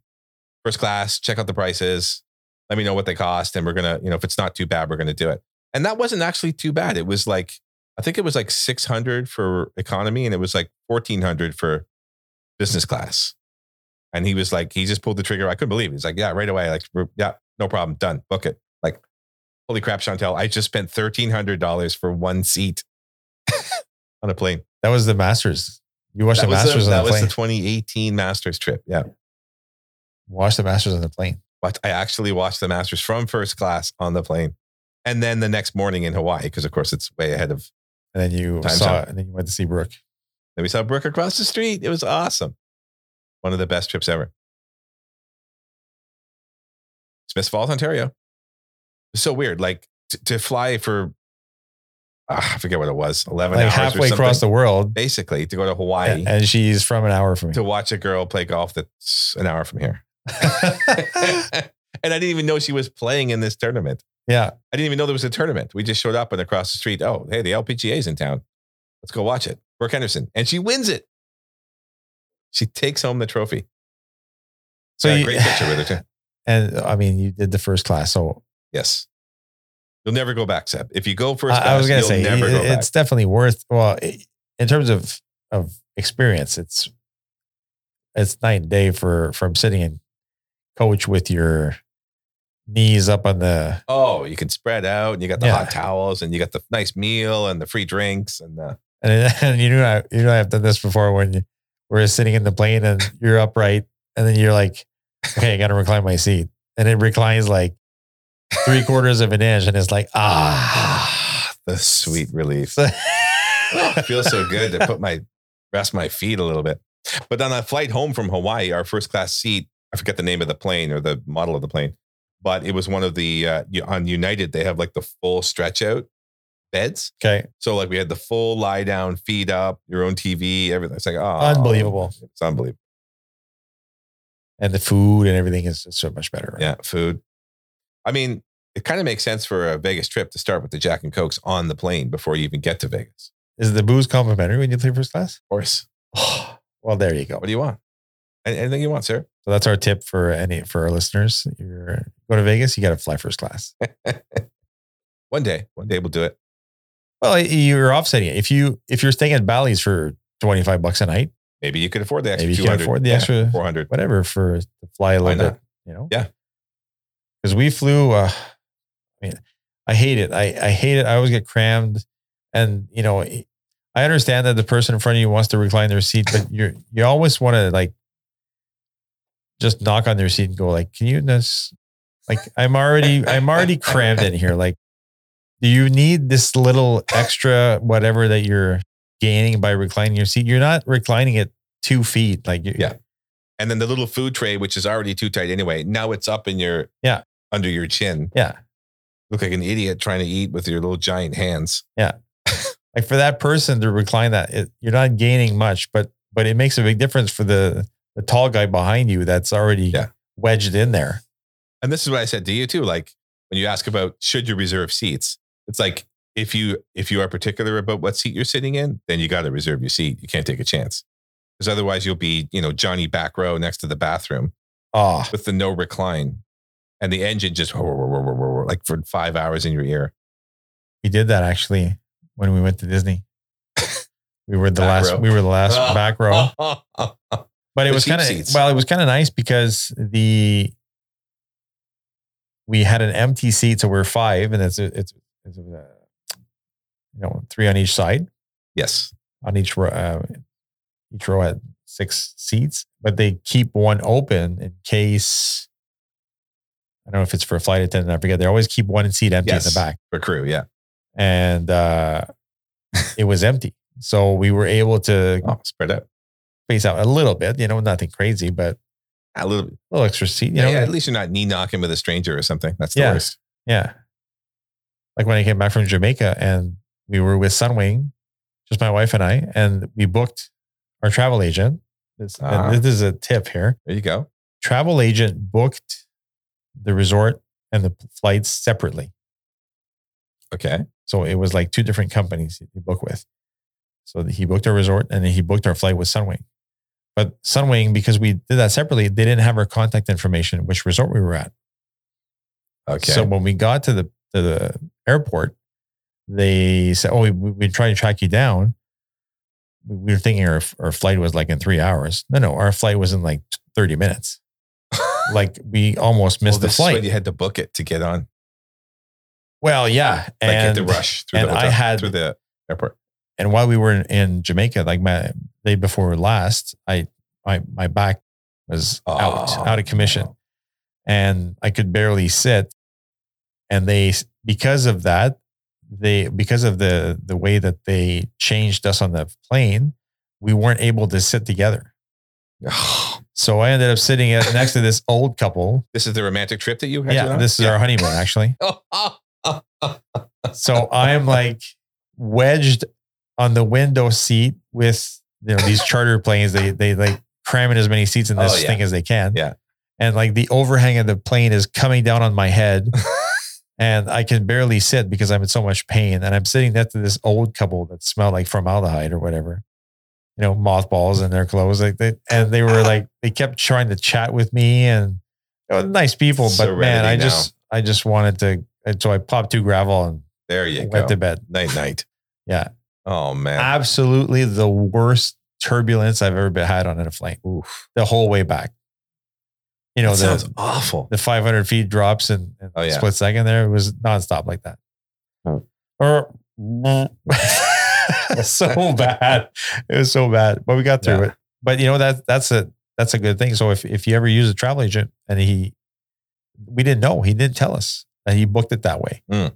first class, check out the prices, let me know what they cost. And we're going to, if it's not too bad, we're going to do it. And that wasn't actually too bad. It was like I think it was like $600 for economy and it was like $1,400 for business class. And he was like, he just pulled the trigger. I couldn't believe it. He's like, yeah, right away. Like, yeah, no problem. Done. Book it. Like, holy crap, Chantel. I just spent $1,300 for one seat on a plane. That was the Masters. You watched the Masters on the plane. That was the 2018 Masters trip. Yeah. Watch the Masters on the plane. But I actually watched the Masters from first class on the plane. And then the next morning in Hawaii, because of course it's way ahead of. And then you saw it, and then you went to see Brooke. Then we saw Brooke across the street. It was awesome. One of the best trips ever. Smiths Falls, Ontario. It's so weird. Like to fly for, I forget what it was, 11 like hours halfway or something, across the world. Basically, to go to Hawaii. And she's from an hour from here. To watch a girl play golf that's an hour from here. And I didn't even know she was playing in this tournament. Yeah. I didn't even know there was a tournament. We just showed up and across the street. Oh, hey, the LPGA's in town. Let's go watch it. Brooke Henderson. And she wins it. She takes home the trophy. So you, great picture with her too. And I mean, you did the first class. So yes, you'll never go back, Seb. If you go first class, I was going to say, it's definitely worth, well, in terms of experience, it's night and day from sitting in coach with your knees up on the, oh, you can spread out and you got the hot towels and you got the nice meal and the free drinks and the, and you know, I've done this before when we're sitting in the plane and you're upright and then you're like, okay, I got to recline my seat. And it reclines like 3/4 of an inch. And it's like, the sweet relief. It feels so good to rest my feet a little bit. But on a flight home from Hawaii, our first class seat, I forget the name of the plane or the model of the plane, but it was one of the, on United, they have like the full stretch out beds. Okay. So like we had the full lie down, feet up, your own TV, everything. It's like, unbelievable. It's unbelievable. And the food and everything is so much better. Right? Yeah. Food. I mean, it kind of makes sense for a Vegas trip to start with the Jack and Cokes on the plane before you even get to Vegas. Is the booze complimentary when you play first class? Of course. Oh, well, there you go. What do you want? Anything you want, sir. So that's our tip for our listeners. You go to Vegas, you got to fly first class. One day we'll do it. Well, you're offsetting it. If you're staying at Bally's for $25 a night, maybe you could afford the extra. Maybe you can afford the extra $400, whatever, for to fly a little bit. You know, yeah. Because we flew. I mean, I hate it. I hate it. I always get crammed, and you know, I understand that the person in front of you wants to recline their seat, but you always want to like just knock on their seat and go like, "Can you just like I'm already crammed in here, like." Do you need this little extra whatever that you're gaining by reclining your seat? You're not reclining it 2 feet. Like yeah. And then the little food tray, which is already too tight anyway. Now it's up in your, under your chin. Yeah. Look like an idiot trying to eat with your little giant hands. Yeah. Like for that person to recline that, you're not gaining much, but it makes a big difference for the tall guy behind you that's already wedged in there. And this is what I said to you too. Like when you ask about, should you reserve seats? It's like, if you are particular about what seat you're sitting in, then you got to reserve your seat. You can't take a chance. Because otherwise you'll be, Johnny back row next to the bathroom with the no recline and the engine just like for 5 hours in your ear. We did that actually when we went to Disney. We were the last back row. But it was kind of nice because we had an empty seat. So we're five and it's three on each side. Yes. On each row had 6 seats, but they keep one open in case, I don't know if it's for a flight attendant, I forget. They always keep one seat empty in the back. For crew, yeah. And it was empty. So we were able to spread out, space out a little bit, nothing crazy, but a little extra seat. You know, at least you're not knee knocking with a stranger or something. That's the worst. Yeah. Like when I came back from Jamaica and we were with Sunwing, just my wife and I, and we booked our travel agent. This is a tip here. There you go. Travel agent booked the resort and the flights separately. Okay. So it was like 2 different companies you book with. So he booked our resort and then he booked our flight with Sunwing. But Sunwing, because we did that separately, they didn't have our contact information, which resort we were at. Okay. So when we got to the airport, they said, oh, we try to track you down. We were thinking our flight was like in 3 hours. No, our flight was in like 30 minutes. Like we almost missed the flight. You had to book it to get on. Well, yeah. Like you had to rush through through the airport. And while we were in Jamaica, like my day before last, my back was out of commission. And I could barely sit. And because of the way that they changed us on the plane, we weren't able to sit together. So I ended up sitting next to this old couple. This is the romantic trip that you had? Yeah, this is our honeymoon, actually. So I'm like wedged on the window seat with these charter planes. They like cramming as many seats in this thing as they can. Yeah. And like the overhang of the plane is coming down on my head. And I can barely sit because I'm in so much pain. And I'm sitting next to this old couple that smelled like formaldehyde or whatever, mothballs in their clothes. And they were like, they kept trying to chat with me, and they were nice people, but Serenity man, I just wanted to. And so I popped two gravel and there you went to bed. Night. Yeah. Oh man. Absolutely the worst turbulence I've ever had on a flight. Oof. The whole way back. Sounds awful. The 500 feet drops in a split second there. It was nonstop like that. So bad. It was so bad, but we got through it. But that's a good thing. So if you ever use a travel agent and he didn't tell us that he booked it that way. Mm.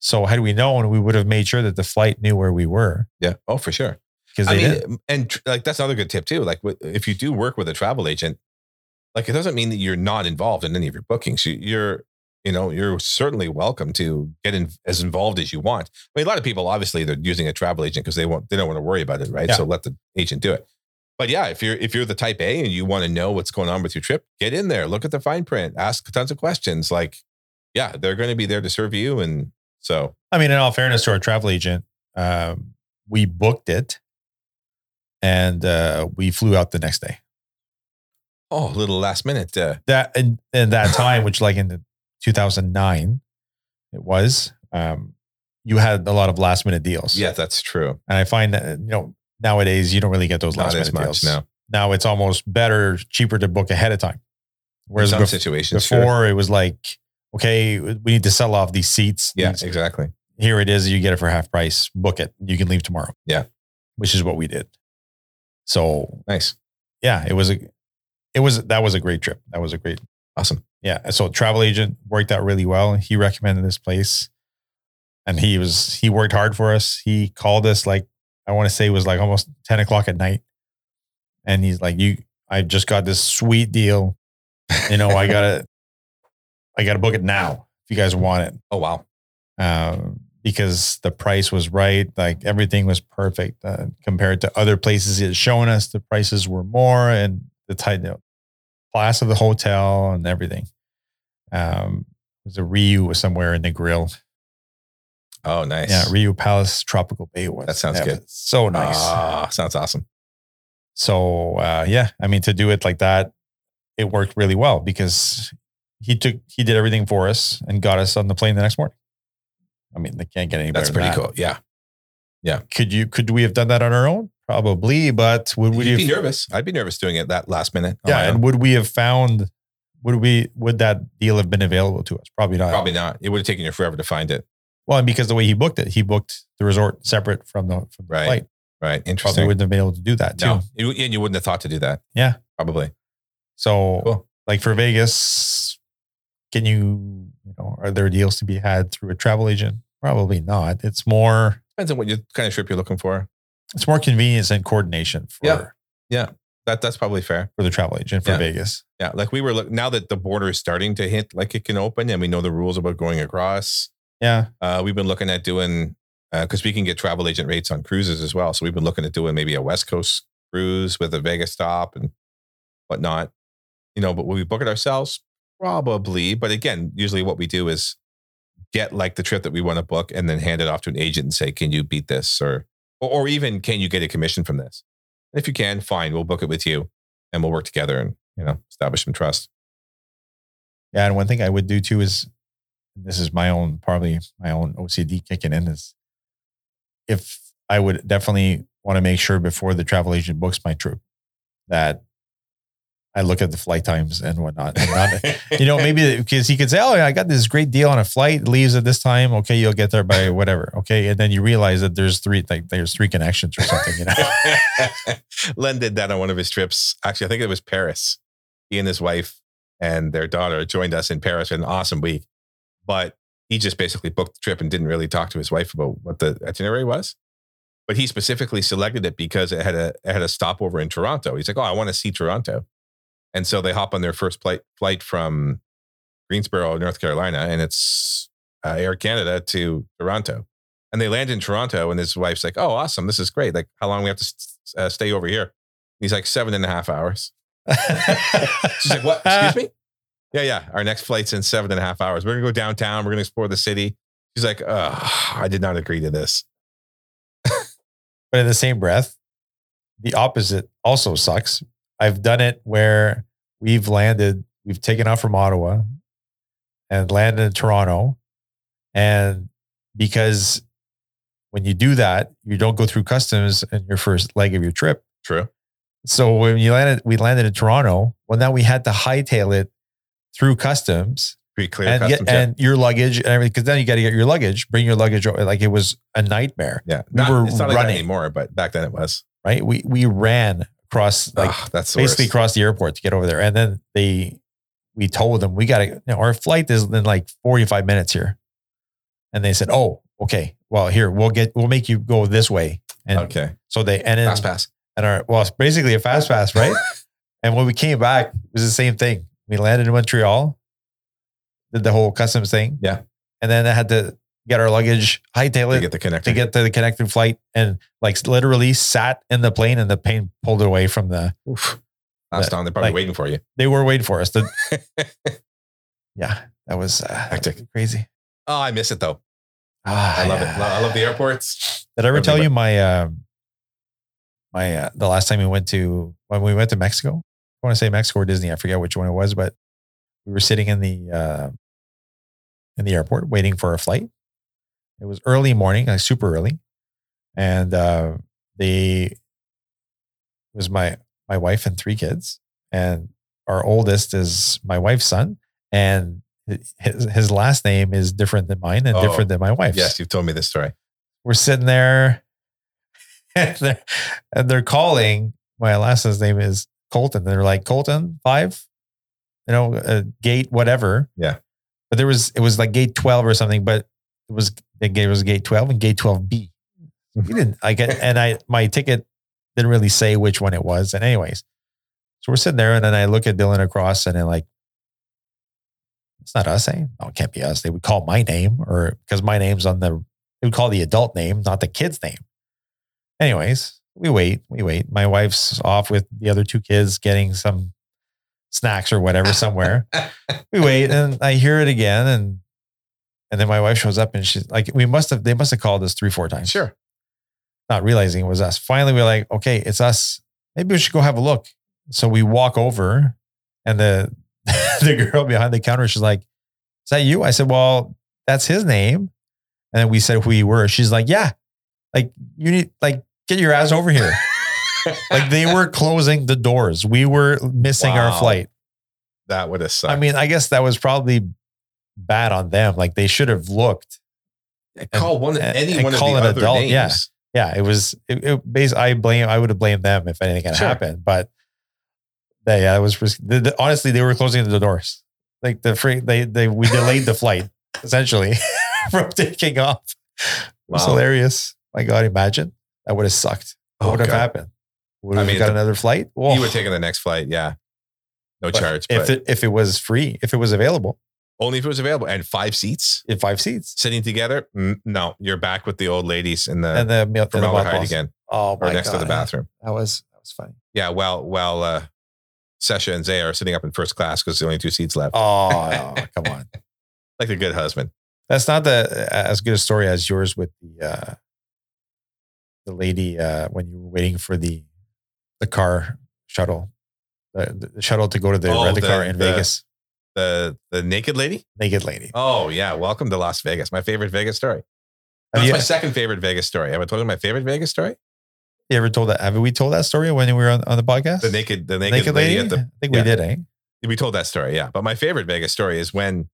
So had we known, we would have made sure that the flight knew where we were. Yeah. Oh, for sure. Because that's another good tip too. Like if you do work with a travel agent, like it doesn't mean that you're not involved in any of your bookings. You're certainly welcome to get in, as involved as you want. I mean, a lot of people obviously they're using a travel agent because they don't want to worry about it, right? Yeah. So let the agent do it. But yeah, if you're the type A and you want to know what's going on with your trip, get in there, look at the fine print, ask tons of questions. Like, yeah, they're going to be there to serve you. And so, I mean, in all fairness to our travel agent, we booked it and we flew out the next day. Oh, a little last minute. That in that time, which like in the 2009, it was, you had a lot of last minute deals. Yeah, that's true. And I find that, nowadays you don't really get those last minute deals. No. Now it's almost cheaper to book ahead of time. Whereas in some situations, before it was like, okay, we need to sell off these seats. Yeah, exactly. Here it is. You get it for half price, book it. You can leave tomorrow. Yeah. Which is what we did. So nice. Yeah, that was a great trip. That was a great. Awesome. Yeah. So travel agent worked out really well. He recommended this place and he worked hard for us. He called us like, I want to say it was like almost 10 o'clock at night. And he's like, I just got this sweet deal. I got to book it now if you guys want it. Oh, wow. Because the price was right. Like everything was perfect compared to other places he had shown us. The prices were more and the class of the hotel and everything. There's a Ryu was somewhere in the grill. Oh, nice. Yeah. Ryu Palace, Tropical Bay. That sounds good. So nice. Sounds awesome. So, to do it like that, it worked really well because he did everything for us and got us on the plane the next morning. I mean, they can't get any better. That's pretty cool. Yeah. Yeah. Could we have done that on our own? Probably, but would we be nervous? I'd be nervous doing it that last minute. Yeah. And would that deal have been available to us? Probably not. Probably not. It would have taken you forever to find it. Well, and because the way he booked the resort separate from the flight. Right. Interesting. Probably wouldn't have been able to do that too. No. And you wouldn't have thought to do that. Yeah. Probably. So cool. Like for Vegas, can are there deals to be had through a travel agent? Probably not. It's more. Depends on what kind of trip you're looking for. It's more convenience and coordination for that's probably fair for the travel agent for Vegas. Yeah, like we were now that the border is starting to hit, like it can open, and we know the rules about going across. Yeah, we've been looking at doing because we can get travel agent rates on cruises as well. So we've been looking at doing maybe a West Coast cruise with a Vegas stop and whatnot. But will we book it ourselves? Probably, but again, usually what we do is get like the trip that we want to book and then hand it off to an agent and say, "Can you beat this?" Or even, can you get a commission from this? And if you can, fine, we'll book it with you and we'll work together and, establish some trust. Yeah. And one thing I would do too is, this is my own OCD kicking in, is if I would definitely want to make sure before the travel agent books my trip that I look at the flight times and whatnot. And not, you know, maybe because he could say, oh, I got this great deal on a flight, leaves at this time. Okay. You'll get there by whatever. Okay. And then you realize that there's three connections or something, you know. Len did that on one of his trips. Actually, I think it was Paris. He and his wife and their daughter joined us in Paris for an awesome week. But he just basically booked the trip and didn't really talk to his wife about what the itinerary was. But he specifically selected it because it had a stopover in Toronto. He's like, oh, I want to see Toronto. And so they hop on their first flight from Greensboro, North Carolina, and it's Air Canada to Toronto. And they land in Toronto, and his wife's like, oh, awesome. This is great. Like, how long we have to stay over here? And he's like, 7.5 hours. She's like, what? Excuse me? Yeah. Our next flight's in 7.5 hours. We're going to go downtown. We're going to explore the city. She's like, oh, I did not agree to this. But in the same breath, the opposite also sucks. I've done it where we've taken off from Ottawa and landed in Toronto. And because when you do that, you don't go through customs in your first leg of your trip. True. So when we landed in Toronto, well, now we had to hightail it through customs. Pretty clear. And, and your luggage and everything. Because then you got to get your luggage, bring your luggage over. Like, it was a nightmare. Yeah. It's not running like anymore, but back then it was. Right. We ran across the airport to get over there. And then we told them, we got to, our flight is in like 45 minutes here. And they said, oh, okay. Well, here, we'll make you go this way. And okay. So they ended fast pass. And it's basically a fast pass, right? And when we came back, it was the same thing. We landed in Montreal, did the whole customs thing. Yeah. And then I had to get our luggage, hightail it to get to the connecting flight, and like literally sat in the plane and the plane pulled it away from the... Oof. They're probably waiting for you. They were waiting for us. Yeah, that was hectic, crazy. Oh, I miss it though. I love it. I love the airports. Did I ever tell you the last time we went to Mexico? I want to say Mexico or Disney. I forget which one it was, but we were sitting in the airport waiting for a flight. It was early morning, like super early. And it was my wife and three kids. And our oldest is my wife's son. And his last name is different than mine and different than my wife's. Yes, you've told me this story. We're sitting there and they're calling. My last son's name is Colton. They're like, Colton, 5, gate, whatever. Yeah. But it was like gate 12 or something, but it was gate 12 and gate 12B. We didn't like it. And my ticket didn't really say which one it was. And anyways, so we're sitting there and then I look at Dylan across and I'm like, it's not us, eh? No, it can't be us. They would call my name because my name's they would call the adult name, not the kid's name. Anyways, we wait. My wife's off with the other two kids getting some snacks or whatever somewhere. We wait and I hear it again. And then my wife shows up and she's like, they must've called us 3-4 times. Sure. Not realizing it was us. Finally, we're like, okay, it's us. Maybe we should go have a look. So we walk over and the girl behind the counter, she's like, is that you? I said, well, that's his name. And then we said who we were. She's like, yeah, like you need, like, get your ass over here. Like they were closing the doors. We were missing our flight. That would have sucked. I mean, I guess that was probably bad on them. Like they should have looked. Call one of the other names. Yeah. Yeah. It was, basically, I would have blamed them if anything had happened, but it was honestly, they were closing the doors. Like we delayed the flight essentially from taking off. It was hilarious. My God, imagine that would have sucked. What would have happened? Would have got another flight? Whoa. You would have taken the next flight, yeah. No charge. If it was free, if it was available. Only if it was available. And 5 seats? In 5 seats. Sitting together? No, you're back with the old ladies in the... And the formaldehyde again. Oh, my God. Or next to the bathroom. That was funny. Yeah, while Sasha and Zaya are sitting up in first class because there's only 2 seats left. Oh, come on. Like a good husband. That's not as good a story as yours with the lady when you were waiting for the car shuttle, the shuttle to go to the car in Vegas. The naked lady? Naked lady. Oh yeah. Welcome to Las Vegas. My favorite Vegas story. That's my second favorite Vegas story. Have I told you my favorite Vegas story? You ever told that? Have we told that story when we were on the podcast? The naked lady? At the, I think we did, eh? We told that story, yeah. But my favorite Vegas story is when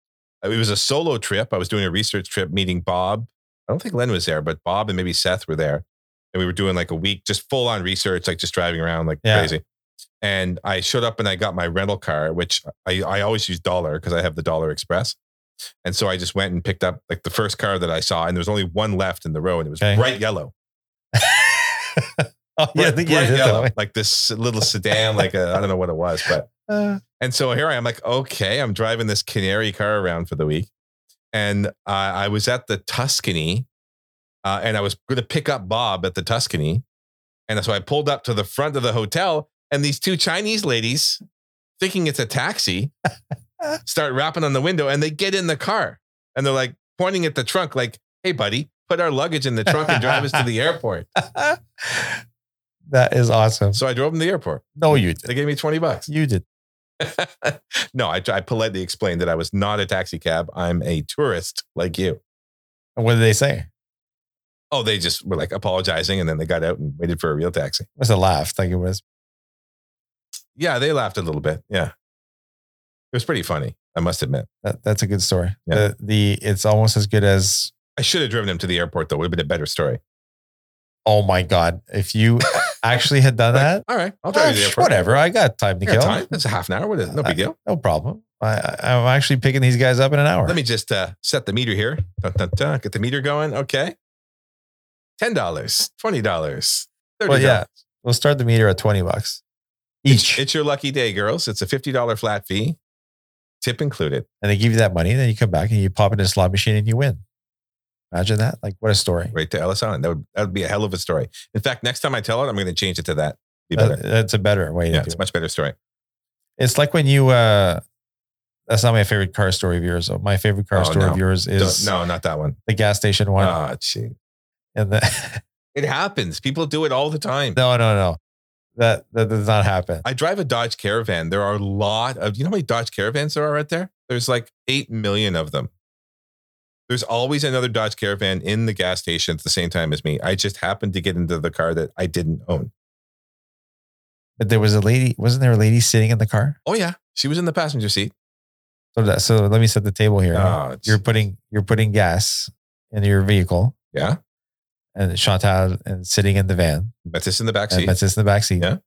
it was a solo trip. I was doing a research trip, meeting Bob. I don't think Len was there, but Bob and maybe Seth were there. And we were doing like a week, just full on research, like just driving around like crazy. And I showed up and I got my rental car, which I always use dollar because I have the Dollar Express. And so I just went and picked up like the first car that I saw, and there was only one left in the row, and it was bright yellow. Bright yellow, like this little sedan, like I don't know what it was, but and so here I am, like, okay, I'm driving this canary car around for the week, and I was at the Tuscany, and I was going to pick up Bob at the Tuscany, and so I pulled up to the front of the hotel, and these two Chinese ladies, thinking it's a taxi, start rapping on the window, and they get in the car, and they're like pointing at the trunk, like, "Hey, buddy, put our luggage in the trunk and drive us to the airport." That is awesome. So I drove them to the airport. No, you did. They gave me $20. You did. No, I politely explained that I was not a taxi cab. I'm a tourist like you. And what did they say? Oh, they just were like apologizing, and then they got out and waited for a real taxi. It was a laugh. Like it was. Yeah, they laughed a little bit. Yeah. It was pretty funny. I must admit. That's a good story. Yeah. It's almost as good as... I should have driven him to the airport, though. Would have been a better story. Oh, my God. If you actually had done that. All right. I'll drive you to the airport. Whatever. I got time to kill. Time? It's a half an hour. What is it? No big deal. No problem. I'm actually picking these guys up in an hour. Let me just set the meter here. Dun, dun, dun. Get the meter going. Okay. $10, $20, $30. Well, yeah. We'll start the meter at $20 each. It's your lucky day, girls. It's a $50 flat fee. Tip included. And they give you that money. Then you come back and you pop it in a slot machine and you win. Imagine that. Like, what a story. Right to Ellis Island. That would be a hell of a story. In fact, next time I tell it, I'm going to change it to that. Be better. That's a better way. Yeah, it's a much better story. It's like when you, that's not my favorite car story of yours. So my favorite car story of yours is. No, not that one. The gas station one. Oh, gee. And it happens. People do it all the time. No. That does not happen. I drive a Dodge Caravan. There are a lot of, you know how many Dodge Caravans there are out there? There's like 8 million of them. There's always another Dodge Caravan in the gas station at the same time as me. I just happened to get into the car that I didn't own. But there was a lady, wasn't there a lady sitting in the car? Oh yeah. She was in the passenger seat. So let me set the table here. Oh, you're putting gas in your vehicle. Yeah. And Chantal and sitting in the van. Betsy's in the back seat. Yeah.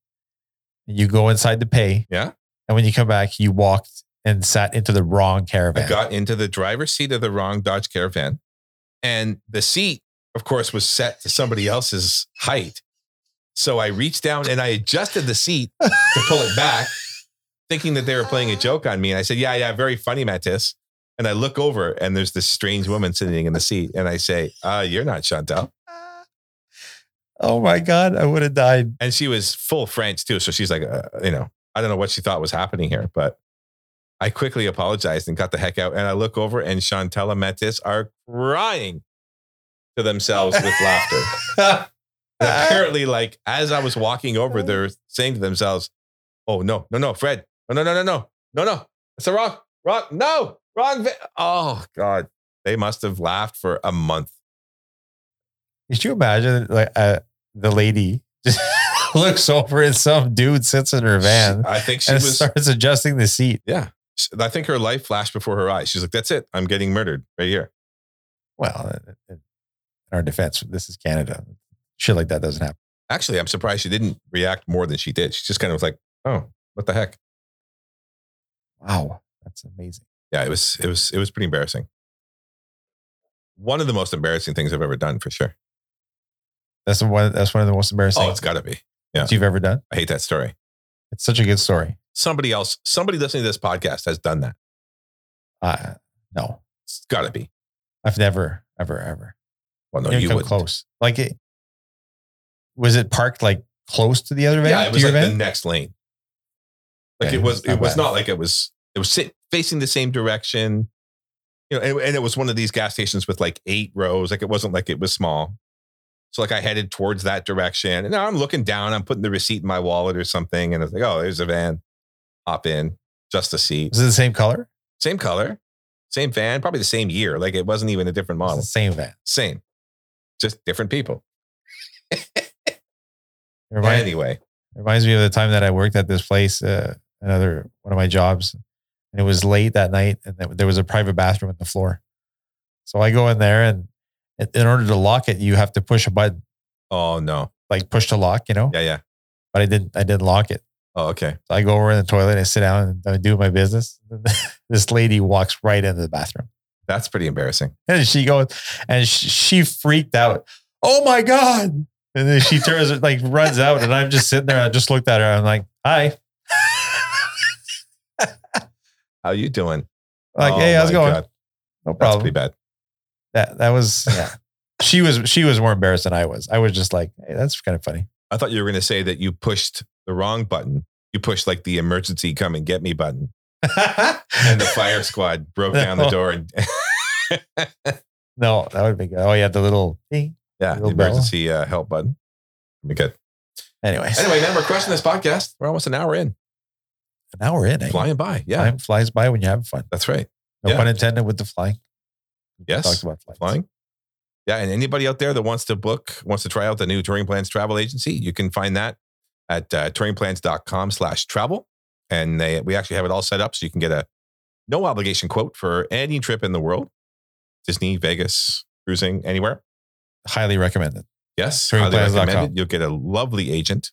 You go inside to pay. Yeah. And when you come back, you walked and sat into the wrong caravan. I got into the driver's seat of the wrong Dodge Caravan. And the seat, of course, was set to somebody else's height. So I reached down and I adjusted the seat to pull it back, thinking that they were playing a joke on me. And I said, yeah, very funny, Mattis. And I look over and there's this strange woman sitting in the seat. And I say, you're not Chantal. Oh my God, I would have died. And she was full French too. So she's like, I don't know what she thought was happening here, but I quickly apologized and got the heck out. And I look over and Chantal and Mattis are crying to themselves with laughter. And apparently, like, as I was walking over, they're saying to themselves, oh, no, Fred. No. It's a wrong. Oh God. They must have laughed for a month. Could you imagine like the lady just looks over and some dude sits in her van? I think she starts adjusting the seat. Yeah. I think her life flashed before her eyes. She's like, that's it. I'm getting murdered right here. Well, in our defense, this is Canada. Shit like that doesn't happen. Actually, I'm surprised she didn't react more than she did. She just kind of was like, oh, what the heck? Wow. That's amazing. Yeah, it was pretty embarrassing. One of the most embarrassing things I've ever done for sure. That's one of the most embarrassing. Oh, it's got to be. Yeah. You've ever done. I hate that story. It's such a good story. Somebody listening to this podcast has done that. No, it's got to be. I've never, ever. Well, no, you would close. Like it was it parked like close to the other van? Yeah, it was like the next lane. Like it was facing the same direction. You know, and it was one of these gas stations with like 8 rows. Like it wasn't like it was small. So like I headed towards that direction and now I'm looking down, I'm putting the receipt in my wallet or something. And I was like, oh, there's a van. Hop in, just a seat. Is it the same color? Same van, probably the same year. Like it wasn't even a different model. Same van. Same. just different people. Reminds me of the time that I worked at this place, another one of my jobs, and it was late that night, and there was a private bathroom on the floor. So I go in there, and in order to lock it, you have to push a button. Oh no! Like push to lock, you know? Yeah. But I didn't lock it. Oh, okay. So I go over in the toilet and I sit down and I do my business. This lady walks right into the bathroom. That's pretty embarrassing. And she goes, and she freaked out. Oh my God. And then she turns, like runs out, and I'm just sitting there. I just looked at her. I'm like, hi. How you doing? Like, hey, how's it going? God. No problem. That's pretty bad. That was, yeah. She was more embarrassed than I was. I was just like, hey, that's kind of funny. I thought you were going to say that you pushed the wrong button. You pushed like the emergency come and get me button. And the fire squad broke down the door. And no, that would be good. Oh, yeah, the little thing. Yeah, the emergency help button. Be good. Anyway, man, we're crushing this podcast. We're almost an hour in. An hour in, flying by. Yeah, time flies by when you're having fun. That's right. No pun intended with the flying. Yes, talked about flying. Yeah, and anybody out there that wants to try out the new Touring Plans travel agency, you can find that at touringplans.com/travel, and we actually have it all set up so you can get a no obligation quote for any trip in the world, Disney, Vegas, cruising, anywhere. Highly recommended. Yes, highly recommended. You'll get a lovely agent.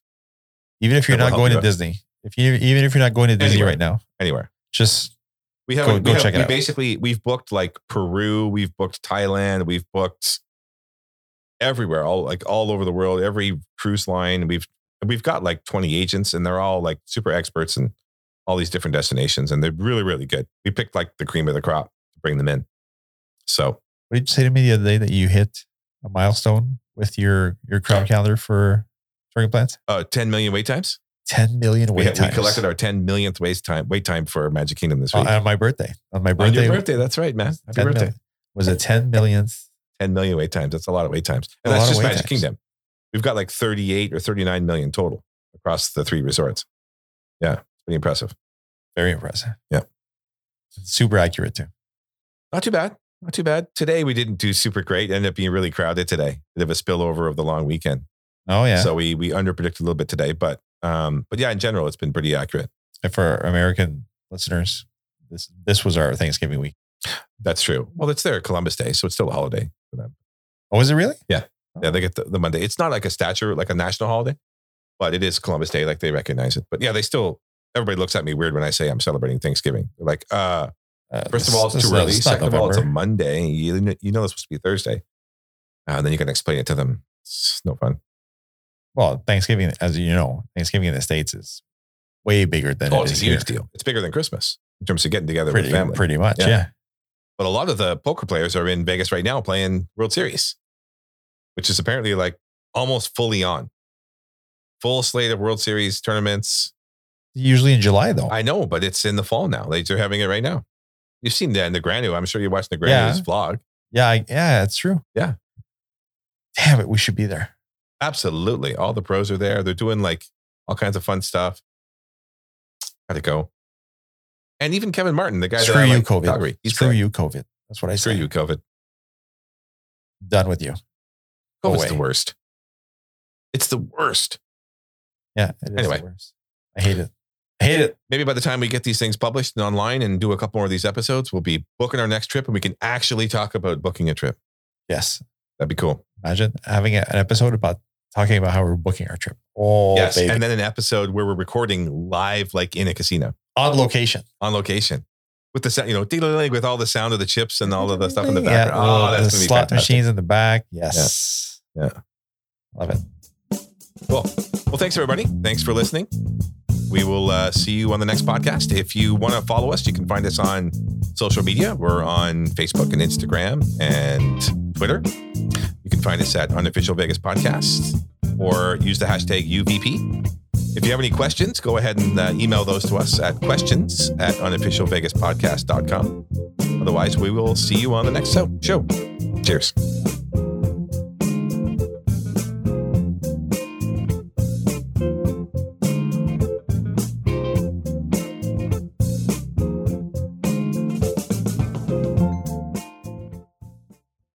Even if you're not going to Disney, if you're not going to Disney right now, anywhere, just check it out. Basically, we've booked like Peru, we've booked Thailand, we've booked everywhere, all over the world, every cruise line. We've got like 20 agents, and they're all like super experts in all these different destinations, and they're really, really good. We picked like the cream of the crop to bring them in. So, what did you say to me the other day that you hit a milestone with your crowd calendar for Touring Plans? 10 million wait times. 10 million wait times. We collected our 10 millionth wait time for Magic Kingdom this week. On my birthday. On your birthday. That's right, man. Happy birthday. Was it 10 millionth? 10 million wait times. That's a lot of wait times. And that's just Magic Kingdom. We've got like 38 or 39 million total across the three resorts. Yeah. Pretty impressive. Very impressive. Yeah. Super accurate too. Not too bad. Today we didn't do super great. Ended up being really crowded today. Bit of a spillover of the long weekend. Oh yeah. So we underpredicted a little bit today, but yeah, in general, it's been pretty accurate. And for our American listeners, this was our Thanksgiving week. That's true. Well, it's their Columbus Day, so it's still a holiday for them. Oh, is it really? Yeah. Yeah, they get the Monday. It's not like a stature, like a national holiday, but it is Columbus Day. Like they recognize it. But yeah, everybody looks at me weird when I say I'm celebrating Thanksgiving. They're like, first of all, it's too early. Second of all, it's a Monday. You know it's supposed to be Thursday. And then you can explain it to them. It's no fun. Well, Thanksgiving, as you know, Thanksgiving in the States is way bigger than it is. It's a huge deal. It's bigger than Christmas in terms of getting together with family. Pretty much, yeah. But a lot of the poker players are in Vegas right now playing World Series, which is apparently like almost fully on. Full slate of World Series tournaments. Usually in July, though. I know, but it's in the fall now. They're having it right now. You've seen that in the Granu. I'm sure you watched the Granu's vlog. Yeah, it's true. Yeah. Damn it, we should be there. Absolutely. All the pros are there. They're doing like all kinds of fun stuff. Gotta go. And even Kevin Martin, the guy that I like, COVID. Screw you, COVID. That's what I say. Screw you, COVID. Done with you. COVID's the worst. It's the worst. Yeah, it is the worst. I hate it. Maybe by the time we get these things published and online and do a couple more of these episodes, we'll be booking our next trip and we can actually talk about booking a trip. Yes. That'd be cool. Imagine having an episode about talking about how we're booking our trip. Oh, yes. Baby. And then an episode where we're recording live, like in a casino. On location. With the sound, with all the sound of the chips and all of the stuff in the background. Yeah, that's going to be slot machines in the back. Yes. Yeah. Love it. Cool. Well, thanks everybody. Thanks for listening. We will see you on the next podcast. If you want to follow us, you can find us on social media. We're on Facebook and Instagram and Twitter. You can find us at Unofficial Vegas Podcast or use the hashtag UVP. If you have any questions, go ahead and email those to us at questions@unofficialvegaspodcast.com. Otherwise, we will see you on the next show. Cheers.